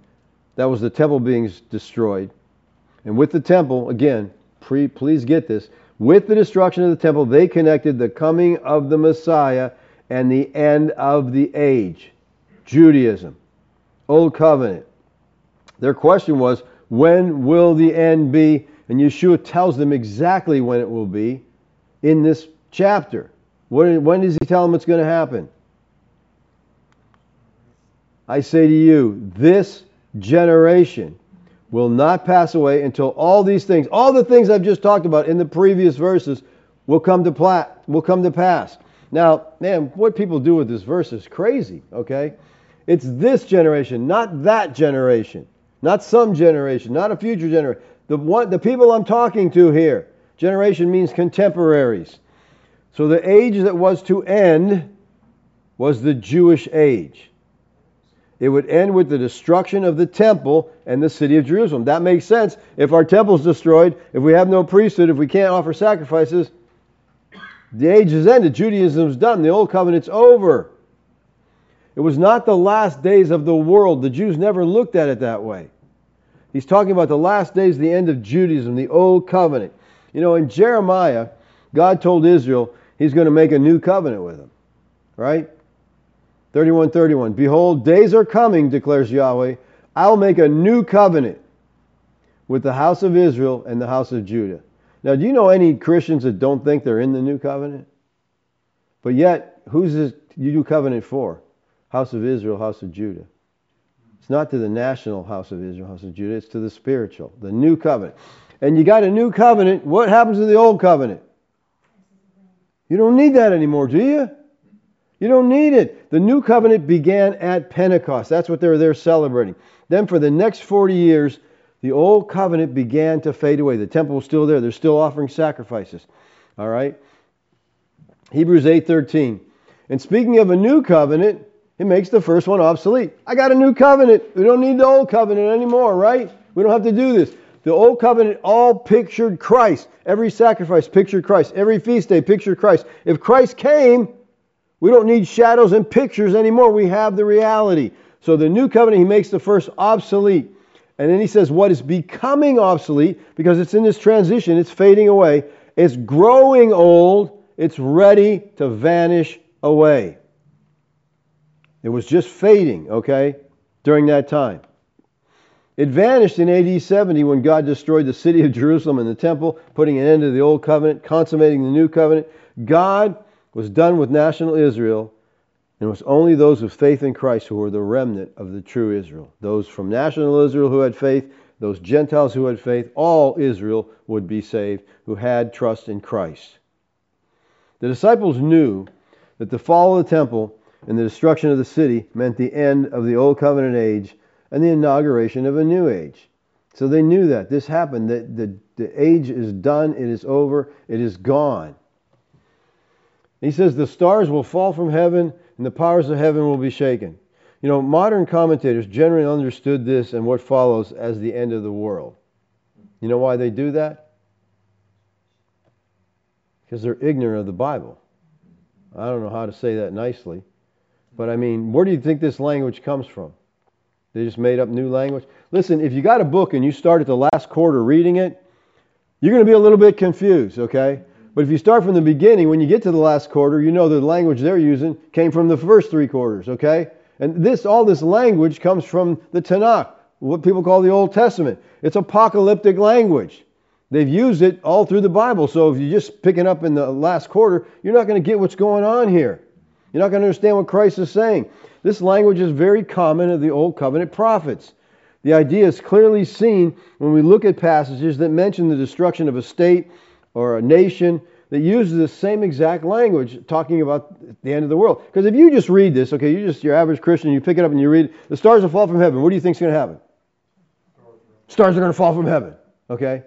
That was the temple being destroyed. And with the temple, again, please get this, with the destruction of the temple, they connected the coming of the Messiah and the end of the age. Judaism, Old Covenant. Their question was, when will the end be? And Yeshua tells them exactly when it will be in this chapter. When does he tell them it's going to happen? I say to you, this generation will not pass away until all these things, all the things I've just talked about in the previous verses, will come to pass. Now, man, what people do with this verse is crazy, okay? It's this generation, not that generation, not some generation, not a future generation. The people I'm talking to here, generation means contemporaries. So the age that was to end was the Jewish age. It would end with the destruction of the temple and the city of Jerusalem. That makes sense. If our temple's destroyed, if we have no priesthood, if we can't offer sacrifices, the age is ended. Judaism's done. The old covenant's over. It was not the last days of the world. The Jews never looked at it that way. He's talking about the last days, the end of Judaism, the old covenant. You know, in Jeremiah, God told Israel he's going to make a new covenant with them. Right? 31:31. Behold, days are coming, declares Yahweh. I'll make a new covenant with the house of Israel and the house of Judah. Now, do you know any Christians that don't think they're in the new covenant? But yet, who's this new covenant for? House of Israel, house of Judah. It's not to the national house of Israel, house of Judah. It's to the spiritual, the new covenant. And you got a new covenant. What happens to the old covenant? You don't need that anymore, do you? You don't need it. The new covenant began at Pentecost. That's what they were there celebrating. Then for the next 40 years, the old covenant began to fade away. The temple was still there. They're still offering sacrifices. All right? Hebrews 8:13. And speaking of a new covenant, it makes the first one obsolete. I got a new covenant. We don't need the old covenant anymore, right? We don't have to do this. The old covenant all pictured Christ. Every sacrifice pictured Christ. Every feast day pictured Christ. If Christ came, we don't need shadows and pictures anymore. We have the reality. So the new covenant, he makes the first obsolete. And then he says what is becoming obsolete, because it's in this transition, it's fading away, it's growing old, it's ready to vanish away. It was just fading, okay, during that time. It vanished in AD 70 when God destroyed the city of Jerusalem and the temple, putting an end to the old covenant, consummating the new covenant. God was done with national Israel, and it was only those of faith in Christ who were the remnant of the true Israel. Those from national Israel who had faith, those Gentiles who had faith, all Israel would be saved who had trust in Christ. The disciples knew that the fall of the temple and the destruction of the city meant the end of the old covenant age and the inauguration of a new age. So they knew that. This happened. The age is done. It is over. It is gone. He says, the stars will fall from heaven and the powers of heaven will be shaken. You know, modern commentators generally understood this and what follows as the end of the world. You know why they do that? Because they're ignorant of the Bible. I don't know how to say that nicely. But I mean, where do you think this language comes from? They just made up new language? Listen, if you got a book and you start at the last quarter reading it, you're going to be a little bit confused, okay? But if you start from the beginning, when you get to the last quarter, you know the language they're using came from the first three quarters, okay? And all this language comes from the Tanakh, what people call the Old Testament. It's apocalyptic language. They've used it all through the Bible. So if you're just picking up in the last quarter, you're not going to get what's going on here. You're not going to understand what Christ is saying. This language is very common of the Old Covenant prophets. The idea is clearly seen when we look at passages that mention the destruction of a state or a nation that uses the same exact language talking about the end of the world. Because if you just read this, okay, you're just your average Christian, you pick it up and you read, the stars will fall from heaven. What do you think is going to happen? Stars are going to fall from heaven, okay?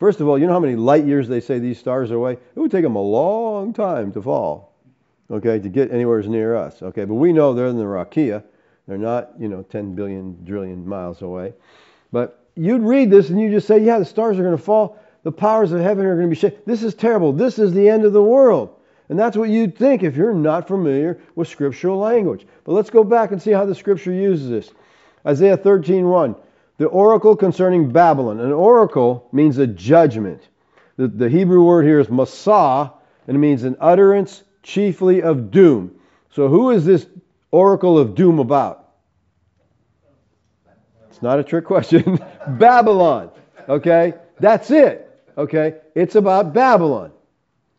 First of all, you know how many light years they say these stars are away? It would take them a long time to fall, okay, to get anywhere near us, okay? But we know they're in the Rakia. They're not, 10 billion, trillion miles away. But you'd read this and you just say, yeah, the stars are going to fall. The powers of heaven are going to be shaken. This is terrible. This is the end of the world. And that's what you'd think if you're not familiar with scriptural language. But let's go back and see how the scripture uses this. Isaiah 13:1, the oracle concerning Babylon. An oracle means a judgment. The Hebrew word here is masah, and it means an utterance chiefly of doom. So who is this oracle of doom about? It's not a trick question. Babylon. Okay? That's it. Okay? It's about Babylon.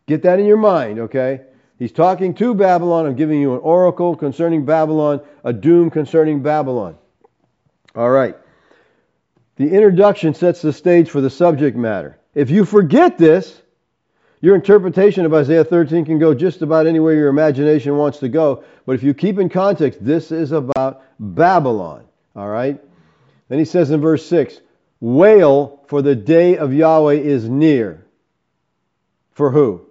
Get that in your mind. Okay? He's talking to Babylon. I'm giving you an oracle concerning Babylon, a doom concerning Babylon. All right. The introduction sets the stage for the subject matter. If you forget this, your interpretation of Isaiah 13 can go just about anywhere your imagination wants to go. But if you keep in context, this is about Babylon. All right? Then he says in verse 6, wail, for the day of Yahweh is near. For who?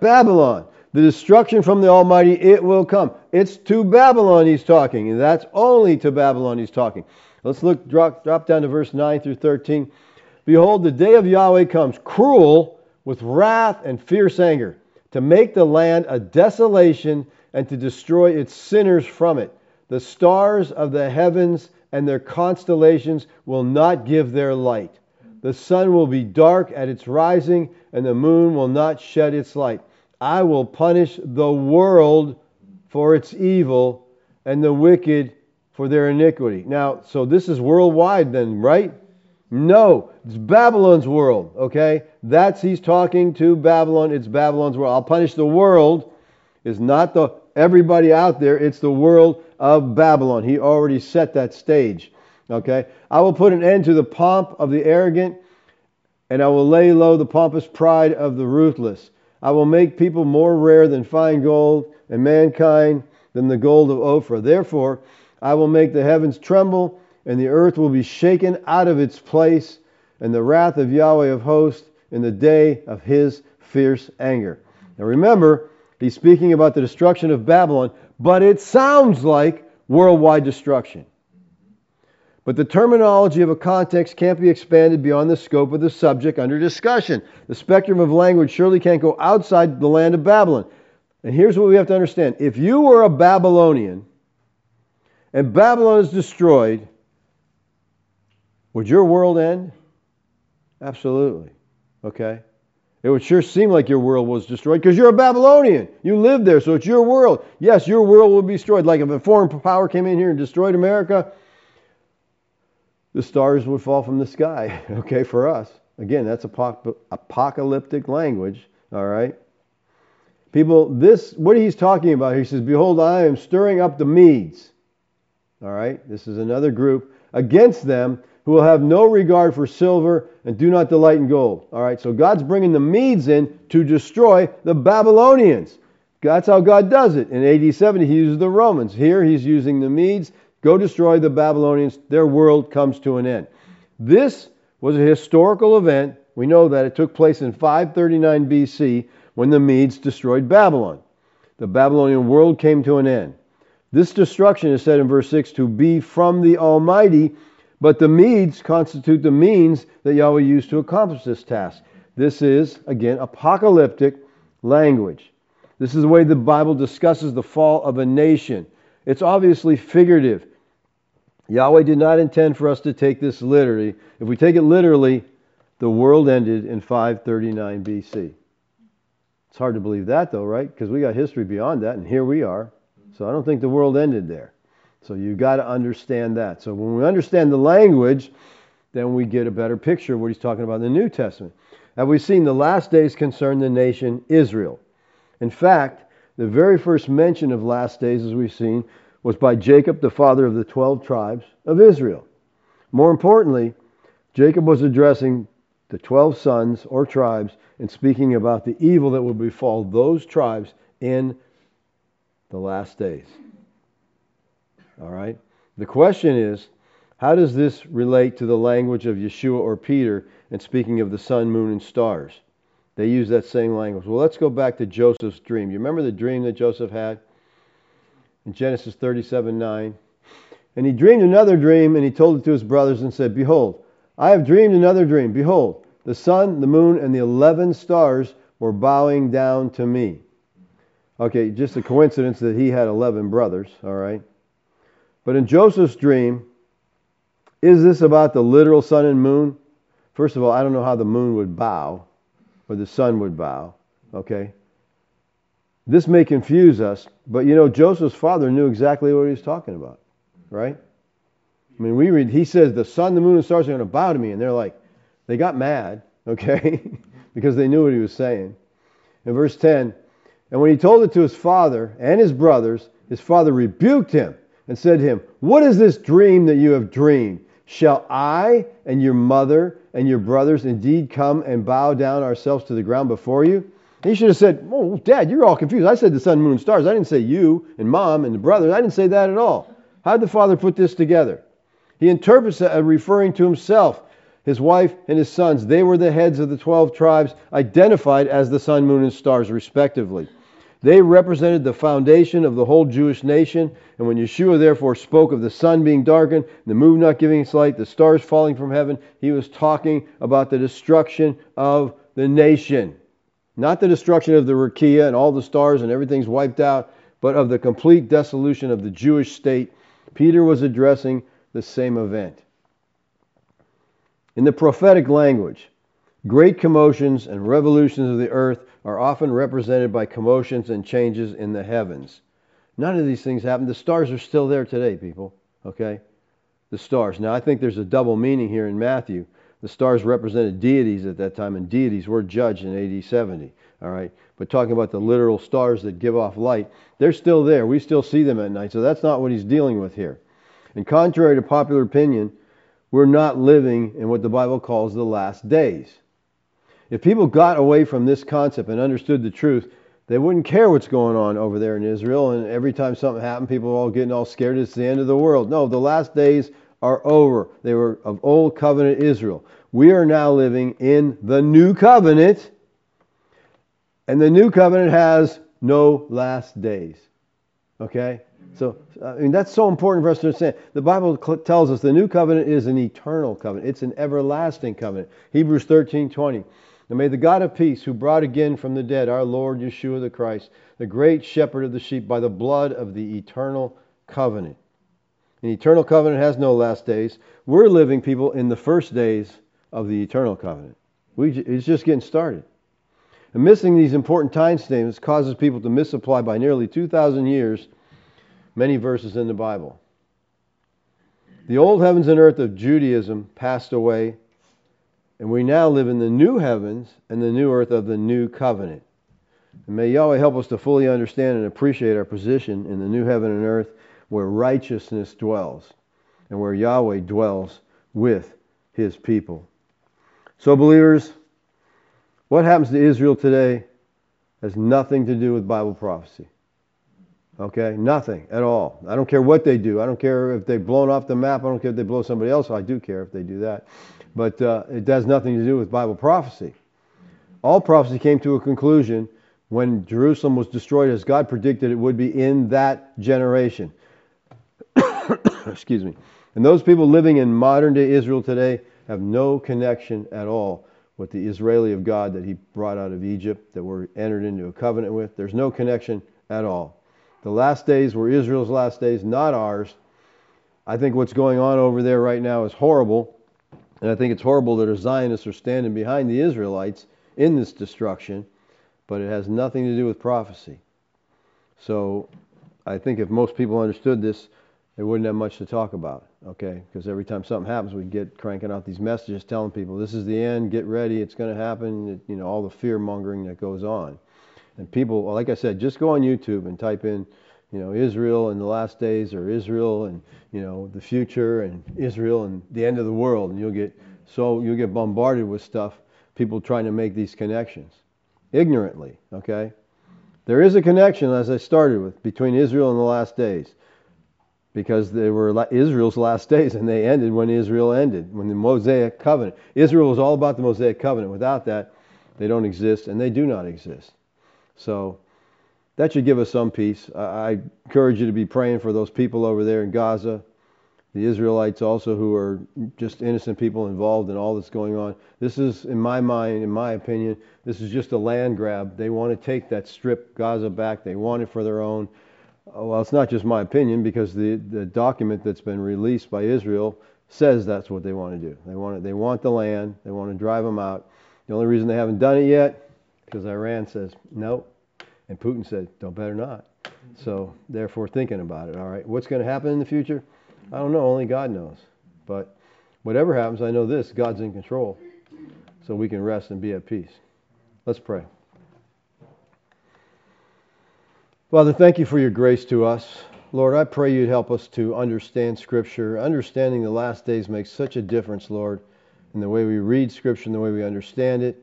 Babylon. The destruction from the Almighty, it will come. It's to Babylon he's talking. And that's only to Babylon he's talking. Let's look, drop down to verse 9 through 13. Behold, the day of Yahweh comes, cruel, with wrath and fierce anger, to make the land a desolation and to destroy its sinners from it. The stars of the heavens and their constellations will not give their light. The sun will be dark at its rising, and the moon will not shed its light. I will punish the world for its evil and the wicked for their iniquity. Now, so this is worldwide then, right? No, it's Babylon's world, okay? He's talking to Babylon. It's Babylon's world. I'll punish the world. It's not everybody out there. It's the world of Babylon. He already set that stage, okay? I will put an end to the pomp of the arrogant, and I will lay low the pompous pride of the ruthless. I will make people more rare than fine gold, and mankind than the gold of Ophir. Therefore, I will make the heavens tremble, and the earth will be shaken out of its place, and the wrath of Yahweh of hosts in the day of his fierce anger. Now remember, he's speaking about the destruction of Babylon, but it sounds like worldwide destruction. But the terminology of a context can't be expanded beyond the scope of the subject under discussion. The spectrum of language surely can't go outside the land of Babylon. And here's what we have to understand. If you were a Babylonian, and Babylon is destroyed, would your world end? Absolutely. Okay? It would sure seem like your world was destroyed because you're a Babylonian. You live there, so it's your world. Yes, your world will be destroyed. Like if a foreign power came in here and destroyed America, the stars would fall from the sky, okay, for us. Again, that's apocalyptic language, all right? People, what he's talking about here, he says, behold, I am stirring up the Medes, all right? This is another group. Against them, who will have no regard for silver and do not delight in gold. All right, so God's bringing the Medes in to destroy the Babylonians. That's how God does it. In AD 70, he uses the Romans. Here, he's using the Medes. Go destroy the Babylonians. Their world comes to an end. This was a historical event. We know that it took place in 539 BC when the Medes destroyed Babylon. The Babylonian world came to an end. This destruction is said in verse 6 to be from the Almighty, but the Medes constitute the means that Yahweh used to accomplish this task. This is, again, apocalyptic language. This is the way the Bible discusses the fall of a nation. It's obviously figurative. Yahweh did not intend for us to take this literally. If we take it literally, The world ended in 539 BC. It's hard to believe that though, right? Because we got history beyond that, and here we are. So I don't think the world ended there. So you got to understand that. So when we understand the language, then we get a better picture of what he's talking about in the New Testament. Have we seen the last days concern the nation Israel? In fact, the very first mention of last days, as we've seen, was by Jacob, the father of the 12 tribes of Israel. More importantly, Jacob was addressing the 12 sons or tribes and speaking about the evil that will befall those tribes in the last days. All right? The question is, how does this relate to the language of Yeshua or Peter and speaking of the sun, moon, and stars? They use that same language. Well, let's go back to Joseph's dream. You remember the dream that Joseph had in Genesis 37:9? And he dreamed another dream, and he told it to his brothers and said, "Behold, I have dreamed another dream. Behold, the sun, the moon, and the 11 stars were bowing down to me." Okay, just a coincidence that he had 11 brothers, all right? But in Joseph's dream, is this about the literal sun and moon? First of all, I don't know how the moon would bow or the sun would bow, okay? This may confuse us, but you know, Joseph's father knew exactly what he was talking about, right? I mean, we read, he says, the sun, the moon, and stars are going to bow to me. And they're like, they got mad, okay? Because they knew what he was saying. In verse 10, and when he told it to his father and his brothers, his father rebuked him and said to him, "What is this dream that you have dreamed? Shall I and your mother and your brothers indeed come and bow down ourselves to the ground before you?" And he should have said, "Oh, Dad, you're all confused. I said the sun, moon, and stars. I didn't say you and Mom and the brothers. I didn't say that at all." How did the father put this together? He interprets it as referring to himself, his wife, and his sons. They were the heads of the 12 tribes identified as the sun, moon, and stars, respectively. They represented the foundation of the whole Jewish nation. And when Yeshua therefore spoke of the sun being darkened, the moon not giving its light, the stars falling from heaven, he was talking about the destruction of the nation. Not the destruction of the Rakia and all the stars and everything's wiped out, but of the complete dissolution of the Jewish state. Peter was addressing the same event. In the prophetic language, great commotions and revolutions of the earth are often represented by commotions and changes in the heavens. None of these things happen. The stars are still there today, people. Okay? The stars. Now, I think there's a double meaning here in Matthew. The stars represented deities at that time, and deities were judged in AD 70. All right? But talking about the literal stars that give off light, they're still there. We still see them at night. So that's not what he's dealing with here. And contrary to popular opinion, we're not living in what the Bible calls the last days. If people got away from this concept and understood the truth, they wouldn't care what's going on over there in Israel. And every time something happened, people are all getting all scared. It's the end of the world. No, the last days are over. They were of old covenant Israel. We are now living in the new covenant. And the new covenant has no last days. Okay? So, I mean, that's so important for us to understand. The Bible tells us the new covenant is an eternal covenant. It's an everlasting covenant. Hebrews 13:20. "And may the God of peace, who brought again from the dead our Lord Yeshua the Christ, the great shepherd of the sheep, by the blood of the eternal covenant." An eternal covenant has no last days. We're living, people, in the first days of the eternal covenant. It's just getting started. And missing these important time statements causes people to misapply by nearly 2,000 years many verses in the Bible. The old heavens and earth of Judaism passed away, and we now live in the new heavens and the new earth of the new covenant. And may Yahweh help us to fully understand and appreciate our position in the new heaven and earth where righteousness dwells and where Yahweh dwells with His people. So believers, what happens to Israel today has nothing to do with Bible prophecy. Okay? Nothing at all. I don't care what they do. I don't care if they've blown off the map. I don't care if they blow somebody else. I do care if they do that. But it has nothing to do with Bible prophecy. All prophecy came to a conclusion when Jerusalem was destroyed, as God predicted it would be in that generation. Excuse me. And those people living in modern-day Israel today have no connection at all with the Israeli of God that He brought out of Egypt, that we're entered into a covenant with. There's no connection at all. The last days were Israel's last days, not ours. I think what's going on over there right now is horrible. And I think it's horrible that our Zionists are standing behind the Israelites in this destruction, but it has nothing to do with prophecy. So I think if most people understood this, they wouldn't have much to talk about, okay? Because every time something happens, we get cranking out these messages telling people, this is the end, get ready, it's going to happen, you know, all the fear-mongering that goes on. And people, like I said, just go on YouTube and type in, you know, Israel in the last days, or Israel and, you know, the future, and Israel and the end of the world, and you'll get bombarded with stuff, people trying to make these connections, ignorantly, okay? There is a connection, as I started with, between Israel and the last days, because they were Israel's last days, and they ended when Israel ended, when the Mosaic Covenant. Israel was all about the Mosaic Covenant. Without that, they don't exist, and they do not exist. So that should give us some peace. I encourage you to be praying for those people over there in Gaza, the Israelites also, who are just innocent people involved in all that's going on. This is, in my mind, in my opinion, this is just a land grab. They want to take that strip, Gaza, back. They want it for their own. Well, it's not just my opinion, because the document that's been released by Israel says that's what they want to do. They want the land. They want to drive them out. The only reason they haven't done it yet, because Iran says no, and Putin said, don't better not. So therefore, thinking about it, all right, what's going to happen in the future? I don't know. Only God knows. But whatever happens, I know this: God's in control, so we can rest and be at peace. Let's pray. Father, thank you for your grace to us. Lord, I pray you'd help us to understand Scripture. Understanding the last days makes such a difference, Lord, in the way we read Scripture and the way we understand it.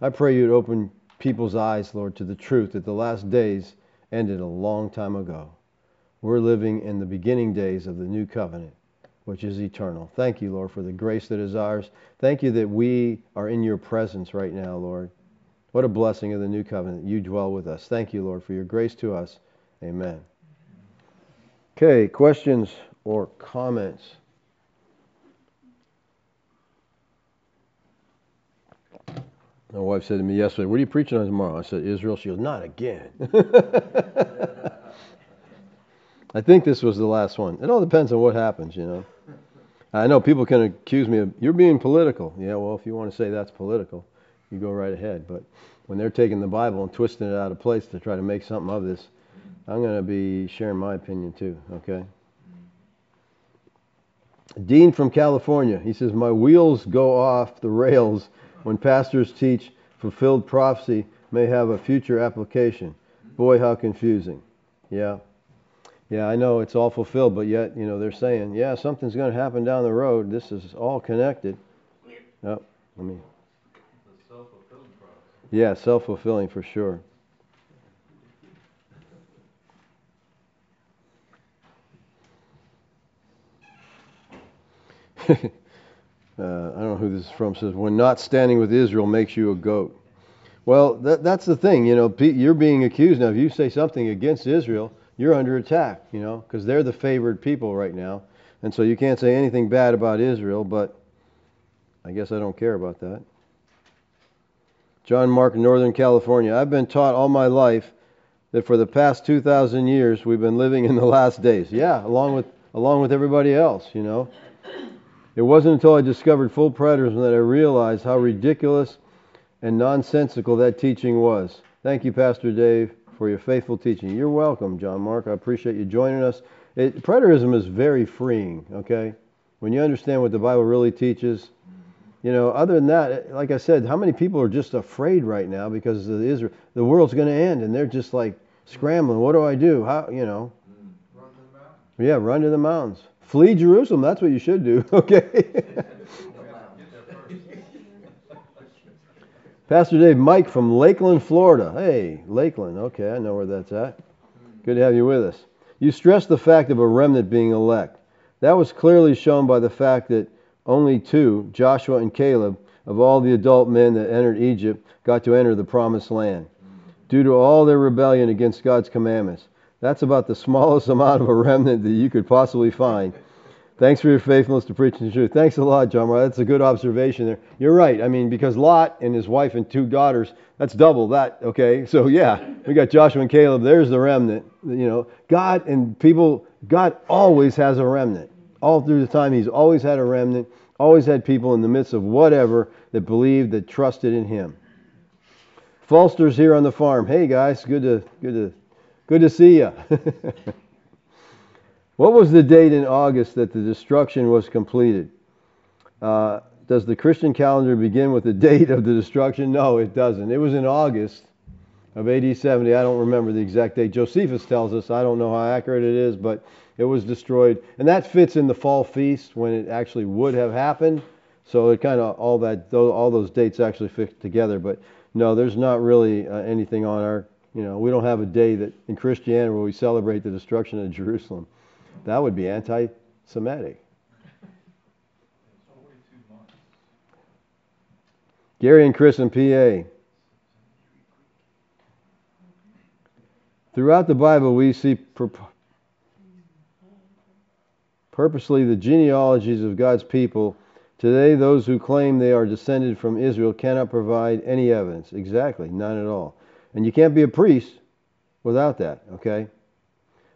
I pray you'd open people's eyes, Lord, to the truth that the last days ended a long time ago. We're living in the beginning days of the new covenant, which is eternal. Thank you, Lord, for the grace that is ours. Thank you that we are in your presence right now, Lord. What a blessing of the new covenant. You dwell with us. Thank you, Lord, for your grace to us. Amen. Okay, questions or comments? My wife said to me yesterday, what are you preaching on tomorrow? I said, Israel. She goes, not again. I think this was the last one. It all depends on what happens, you know. I know people can accuse me of, you're being political. Yeah, well, if you want to say that's political, you go right ahead. But when they're taking the Bible and twisting it out of place to try to make something of this, I'm going to be sharing my opinion too, okay? Dean from California, he says, my wheels go off the rails when pastors teach fulfilled prophecy may have a future application. Boy, how confusing. Yeah. Yeah, I know it's all fulfilled, but yet, you know, they're saying, yeah, something's going to happen down the road. This is all connected. Oh, let me. It's a self-fulfilling prophecy. Yeah, self-fulfilling for sure. I don't know who this is from. It says, when not standing with Israel makes you a goat. Well, that's the thing. You know, you're being accused now. If you say something against Israel, you're under attack, you know, because they're the favored people right now. And so you can't say anything bad about Israel, but I guess I don't care about that. John Mark, Northern California. I've been taught all my life that for the past 2,000 years, we've been living in the last days. Yeah, along with everybody else, you know. It wasn't until I discovered full preterism that I realized how ridiculous and nonsensical that teaching was. Thank you, Pastor Dave, for your faithful teaching. You're welcome, John Mark. I appreciate you joining us. Preterism is very freeing, okay? When you understand what the Bible really teaches, you know, other than that, like I said, how many people are just afraid right now because of Israel? The world's going to end, and they're just like scrambling. What do I do? How, you know? Run to the mountains. Yeah, run to the mountains. Flee Jerusalem. That's what you should do, okay? Pastor Dave, Mike from Lakeland, Florida. Hey, Lakeland. Okay, I know where that's at. Good to have you with us. You stressed the fact of a remnant being elect. That was clearly shown by the fact that only two, Joshua and Caleb, of all the adult men that entered Egypt, got to enter the promised land due to all their rebellion against God's commandments. That's about the smallest amount of a remnant that you could possibly find. Thanks for your faithfulness to preaching the truth. Thanks a lot, John. That's a good observation there. You're right. I mean, because Lot and his wife and two daughters, that's double that, okay? So, yeah, we got Joshua and Caleb. There's the remnant. You know, God and people, God always has a remnant. All through the time, he's always had a remnant. always had people in the midst of whatever that believed, that trusted in him. Foster's here on the farm. Hey guys, good to see you. What was the date in August that the destruction was completed? Does the Christian calendar begin with the date of the destruction? No, it doesn't. It was in August of AD 70. I don't remember the exact date. Josephus tells us. I don't know how accurate it is, but it was destroyed. And that fits in the fall feast when it actually would have happened. So it kind of all those dates actually fit together. But no, there's not really anything on our, we don't have a day that in Christianity where we celebrate the destruction of Jerusalem. That would be anti-Semitic. Gary and Chris in PA. Throughout the Bible, we see purposely the genealogies of God's people. Today, those who claim they are descended from Israel cannot provide any evidence. Exactly, none at all. And you can't be a priest without that, okay?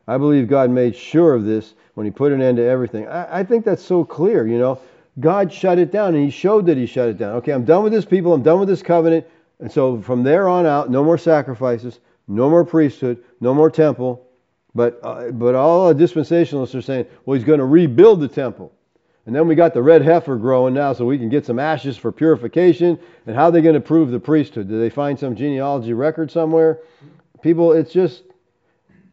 I believe God made sure of this when he put an end to everything. I think that's so clear, God shut it down, and he showed that he shut it down. Okay, I'm done with this people. I'm done with this covenant. And so from there on out, no more sacrifices, no more priesthood, no more temple. But all dispensationalists are saying, well, he's going to rebuild the temple. And then we got the red heifer growing now, so we can get some ashes for purification. And how are they going to prove the priesthood? Do they find some genealogy record somewhere? People, it's just,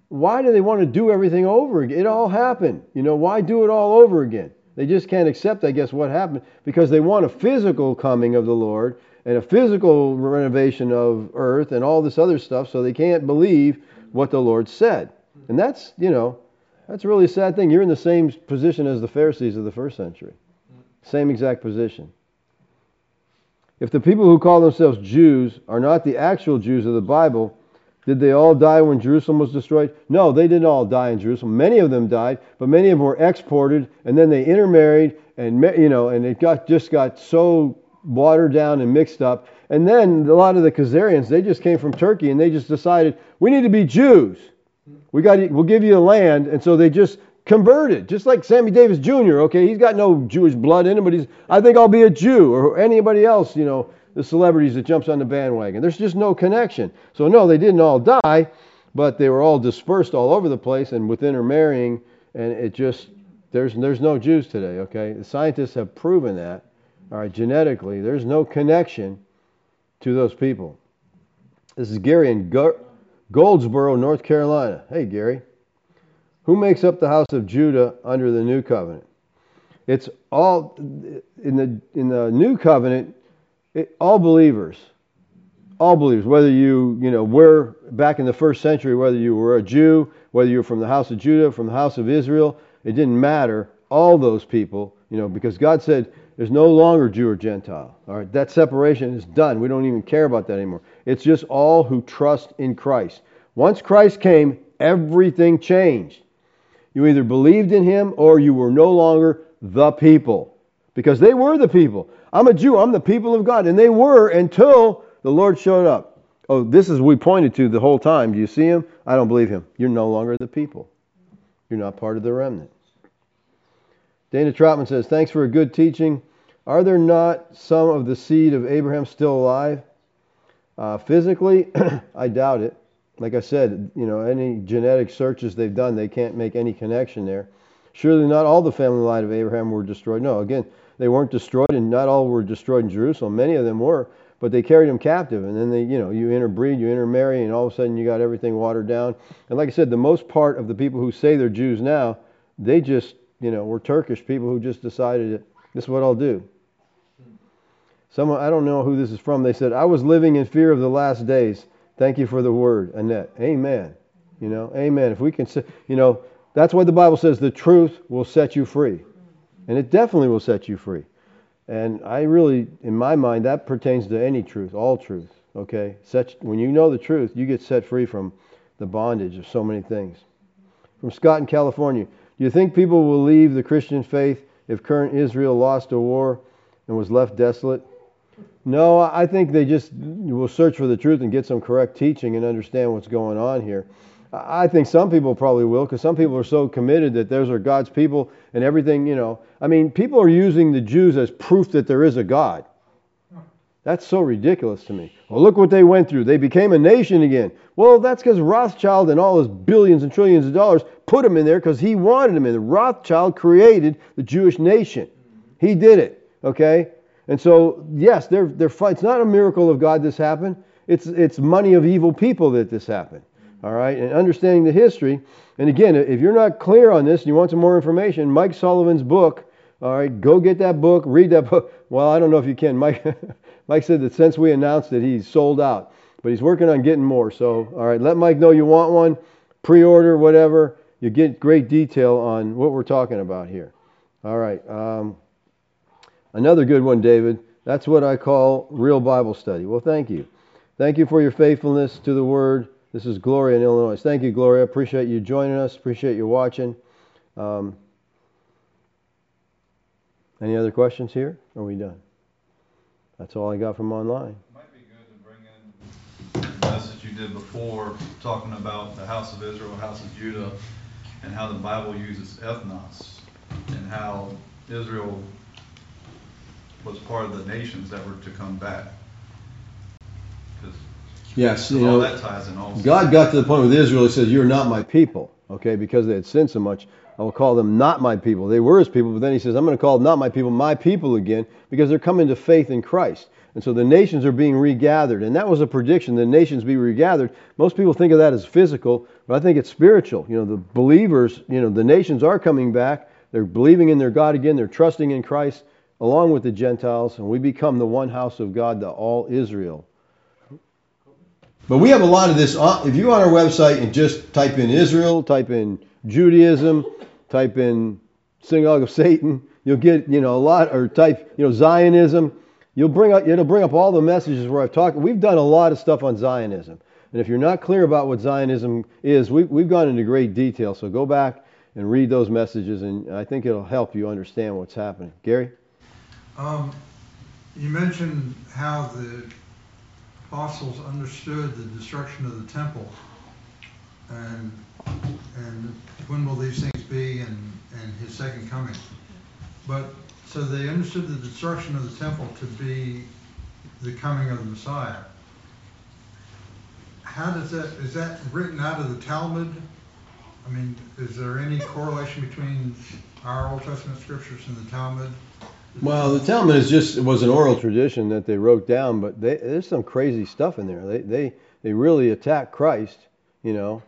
why do they want to do everything over again? It all happened. Why do it all over again? They just can't accept, I guess, what happened, because they want a physical coming of the Lord and a physical renovation of earth and all this other stuff, so they can't believe what the Lord said. And that's, that's really a sad thing. You're in the same position as the Pharisees of the first century. Same exact position. If the people who call themselves Jews are not the actual Jews of the Bible, did they all die when Jerusalem was destroyed? No, they didn't all die in Jerusalem. Many of them died, but many of them were exported, and then they intermarried, and and it got so watered down and mixed up. And then a lot of the Khazarians, they just came from Turkey, and they just decided, we need to be Jews. We'll give you the land, and so they just converted, just like Sammy Davis Jr. Okay, he's got no Jewish blood in him, but I think I'll be a Jew, or anybody else, the celebrities that jumps on the bandwagon. There's just no connection. So no, they didn't all die, but they were all dispersed all over the place and with intermarrying, and it just, there's no Jews today, okay? The scientists have proven that, all right, genetically, there's no connection to those people. This is Gary in Goldsboro, North Carolina. Hey, Gary. Who makes up the house of Judah under the new covenant? It's all, in the new covenant, all believers, whether you were back in the first century, whether you were a Jew, whether you were from the house of Judah, from the house of Israel, it didn't matter. All those people, because God said there's no longer Jew or Gentile. All right, that separation is done. We don't even care about that anymore. It's just all who trust in Christ. Once Christ came, everything changed. You either believed in him or you were no longer the people, because they were the people. I'm a Jew. I'm the people of God. And they were until the Lord showed up. Oh, this is we pointed to the whole time. Do you see him? I don't believe him. You're no longer the people. You're not part of the remnant. Dana Troutman says, thanks for a good teaching. Are there not some of the seed of Abraham still alive? Physically, I doubt it. Like I said, any genetic searches they've done, they can't make any connection there. Surely not all the family line of Abraham were destroyed. No, again, they weren't destroyed, and not all were destroyed in Jerusalem. Many of them were, but they carried them captive. And then they, you interbreed, you intermarry, and all of a sudden you got everything watered down. And like I said, the most part of the people who say they're Jews now, they just, were Turkish people who just decided that this is what I'll do. Someone, I don't know who this is from, they said, I was living in fear of the last days. Thank you for the word, Annette. Amen. Amen. If we can say, that's why the Bible says the truth will set you free. And it definitely will set you free. And I really, in my mind, that pertains to any truth, all truth. Okay? When you know the truth, you get set free from the bondage of so many things. From Scott in California, do you think people will leave the Christian faith if current Israel lost a war and was left desolate? No, I think they just will search for the truth and get some correct teaching and understand what's going on here. I think some people probably will, because some people are so committed that those are God's people and everything, you know. I mean, people are using the Jews as proof that there is a God. That's so ridiculous to me. Well, look what they went through. They became a nation again. Well, that's because Rothschild and all his billions and trillions of dollars put them in there because he wanted them in there. Rothschild created the Jewish nation. He did it, okay? And so, yes, they're fine. It's not a miracle of God this happened. It's money of evil people that this happened. All right, and understanding the history. And again, if you're not clear on this and you want some more information, Mike Sullivan's book, all right, go get that book, read that book. Well, I don't know if you can. Mike said that since we announced it, he's sold out. But he's working on getting more. So, all right, let Mike know you want one. Pre-order, whatever. You get great detail on what we're talking about here. All right. Another good one, David. That's what I call real Bible study. Well, thank you. Thank you for your faithfulness to the Word. This is Gloria in Illinois. Thank you, Gloria. Appreciate you joining us. Appreciate you watching. Any other questions here? Are we done? That's all I got from online. It might be good to bring in the message you did before, talking about the house of Israel, house of Judah, and how the Bible uses ethnos, and how Israel was part of the nations that were to come back. Yes, you know, that ties in also. God got to the point with Israel, he says, you're not my people, okay, because they had sinned so much. I will call them not my people. They were his people, but then he says, I'm going to call not my people again, because they're coming to faith in Christ. And so the nations are being regathered, and that was a prediction, the nations be regathered. Most people think of that as physical, but I think it's spiritual. You know, the believers, you know, the nations are coming back. They're believing in their God again. They're trusting in Christ along with the Gentiles, and we become the one house of God to all Israel. But we have a lot of this. If you go on our website and just type in Israel, type in Judaism, type in Synagogue of Satan, you'll get, you know, a lot, or type, you know, Zionism. It'll bring up all the messages where I've talked. We've done a lot of stuff on Zionism. And if you're not clear about what Zionism is, we've gone into great detail. So go back and read those messages, and I think it'll help you understand what's happening. Gary? You mentioned how the apostles understood the destruction of the temple, and when will these things be, and his second coming. But so they understood the destruction of the temple to be the coming of the Messiah. How does that, is that written out of the Talmud? I mean, is there any correlation between our Old Testament scriptures and the Talmud? Well, the Talmud was an oral tradition that they wrote down, but there's some crazy stuff in there. They really attack Christ. You know,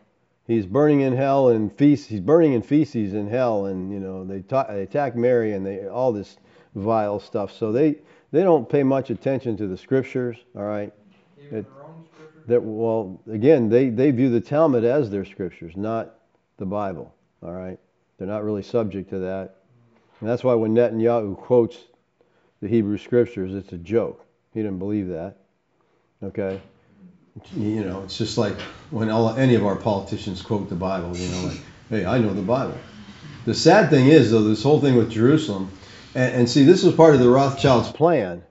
he's burning in hell and feces. He's burning in feces in hell, and you know they attack Mary and all this vile stuff. So they don't pay much attention to the scriptures. All right. Even their own scriptures? Well, again, they view the Talmud as their scriptures, not the Bible. All right. They're not really subject to that. And that's why when Netanyahu quotes the Hebrew scriptures, it's a joke. He didn't believe that. Okay? You know, it's just like when any of our politicians quote the Bible, you know, like, hey, I know the Bible. The sad thing is, though, this whole thing with Jerusalem, and see, this was part of the Rothschilds' plan.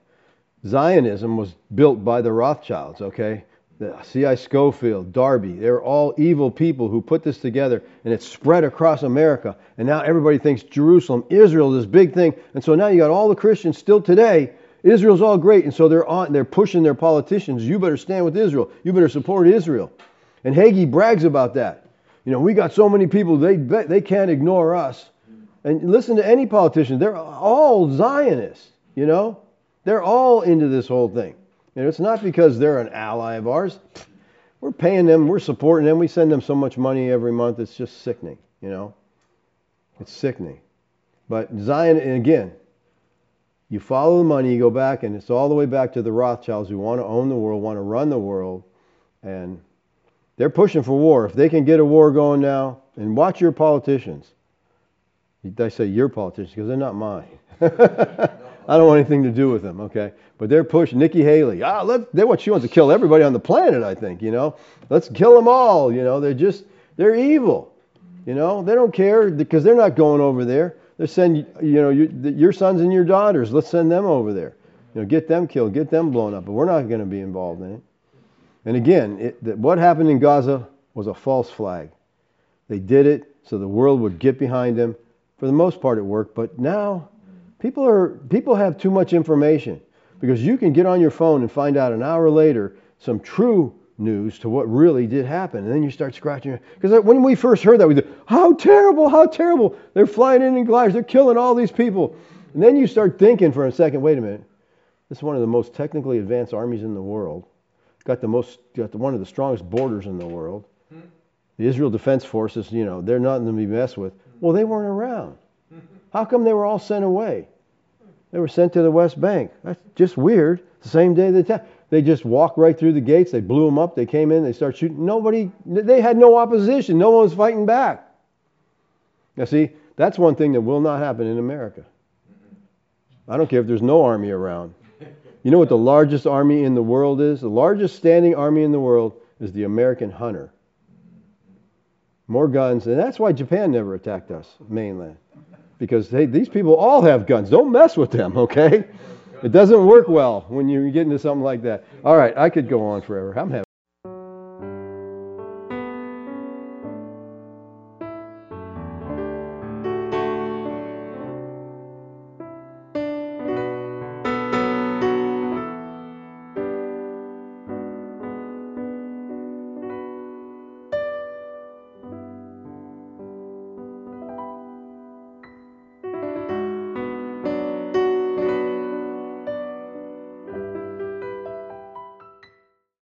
Zionism was built by the Rothschilds, okay? The C.I. Scofield, Darby, they were all evil people who put this together, and it spread across America. And now everybody thinks Jerusalem, Israel, this big thing. And so now you got all the Christians still today. Israel's all great, and so they're pushing their politicians. You better stand with Israel. You better support Israel. And Hagee brags about that. You know, we got so many people they can't ignore us. And listen to any politician; they're all Zionists. You know, they're all into this whole thing. And it's not because they're an ally of ours. We're paying them. We're supporting them. We send them so much money every month. It's just sickening, you know. It's sickening. But Zion, and again, you follow the money, you go back, and it's all the way back to the Rothschilds who want to own the world, want to run the world. And they're pushing for war. If they can get a war going now, and watch your politicians. I say your politicians because they're not mine. I don't want anything to do with them, okay? But they're pushing. Nikki Haley, she wants to kill everybody on the planet, I think, you know? Let's kill them all, you know? They're evil, you know? They don't care because they're not going over there. They're sending, you know, your sons and your daughters, let's send them over there. You know, get them killed, get them blown up, but we're not going to be involved in it. And again, what happened in Gaza was a false flag. They did it so the world would get behind them. For the most part, it worked. But now people have too much information, because you can get on your phone and find out an hour later some true news to what really did happen. And then you start scratching your head. Because when we first heard that, we said, how terrible, how terrible. They're flying in gliders. They're killing all these people. And then you start thinking for a second, wait a minute. This is one of the most technically advanced armies in the world. Got one of the strongest borders in the world. The Israel Defense Forces, they're nothing to be messed with. Well, they weren't around. How come they were all sent away? They were sent to the West Bank. That's just weird. The same day they attacked. They just walked right through the gates. They blew them up. They came in. They started shooting. They had no opposition. No one was fighting back. Now, see, that's one thing that will not happen in America. I don't care if there's no army around. You know what the largest army in the world is? The largest standing army in the world is the American hunter. More guns. And that's why Japan never attacked us, mainland. Because these people all have guns. Don't mess with them, okay? It doesn't work well when you get into something like that. All right, I could go on forever. I'm having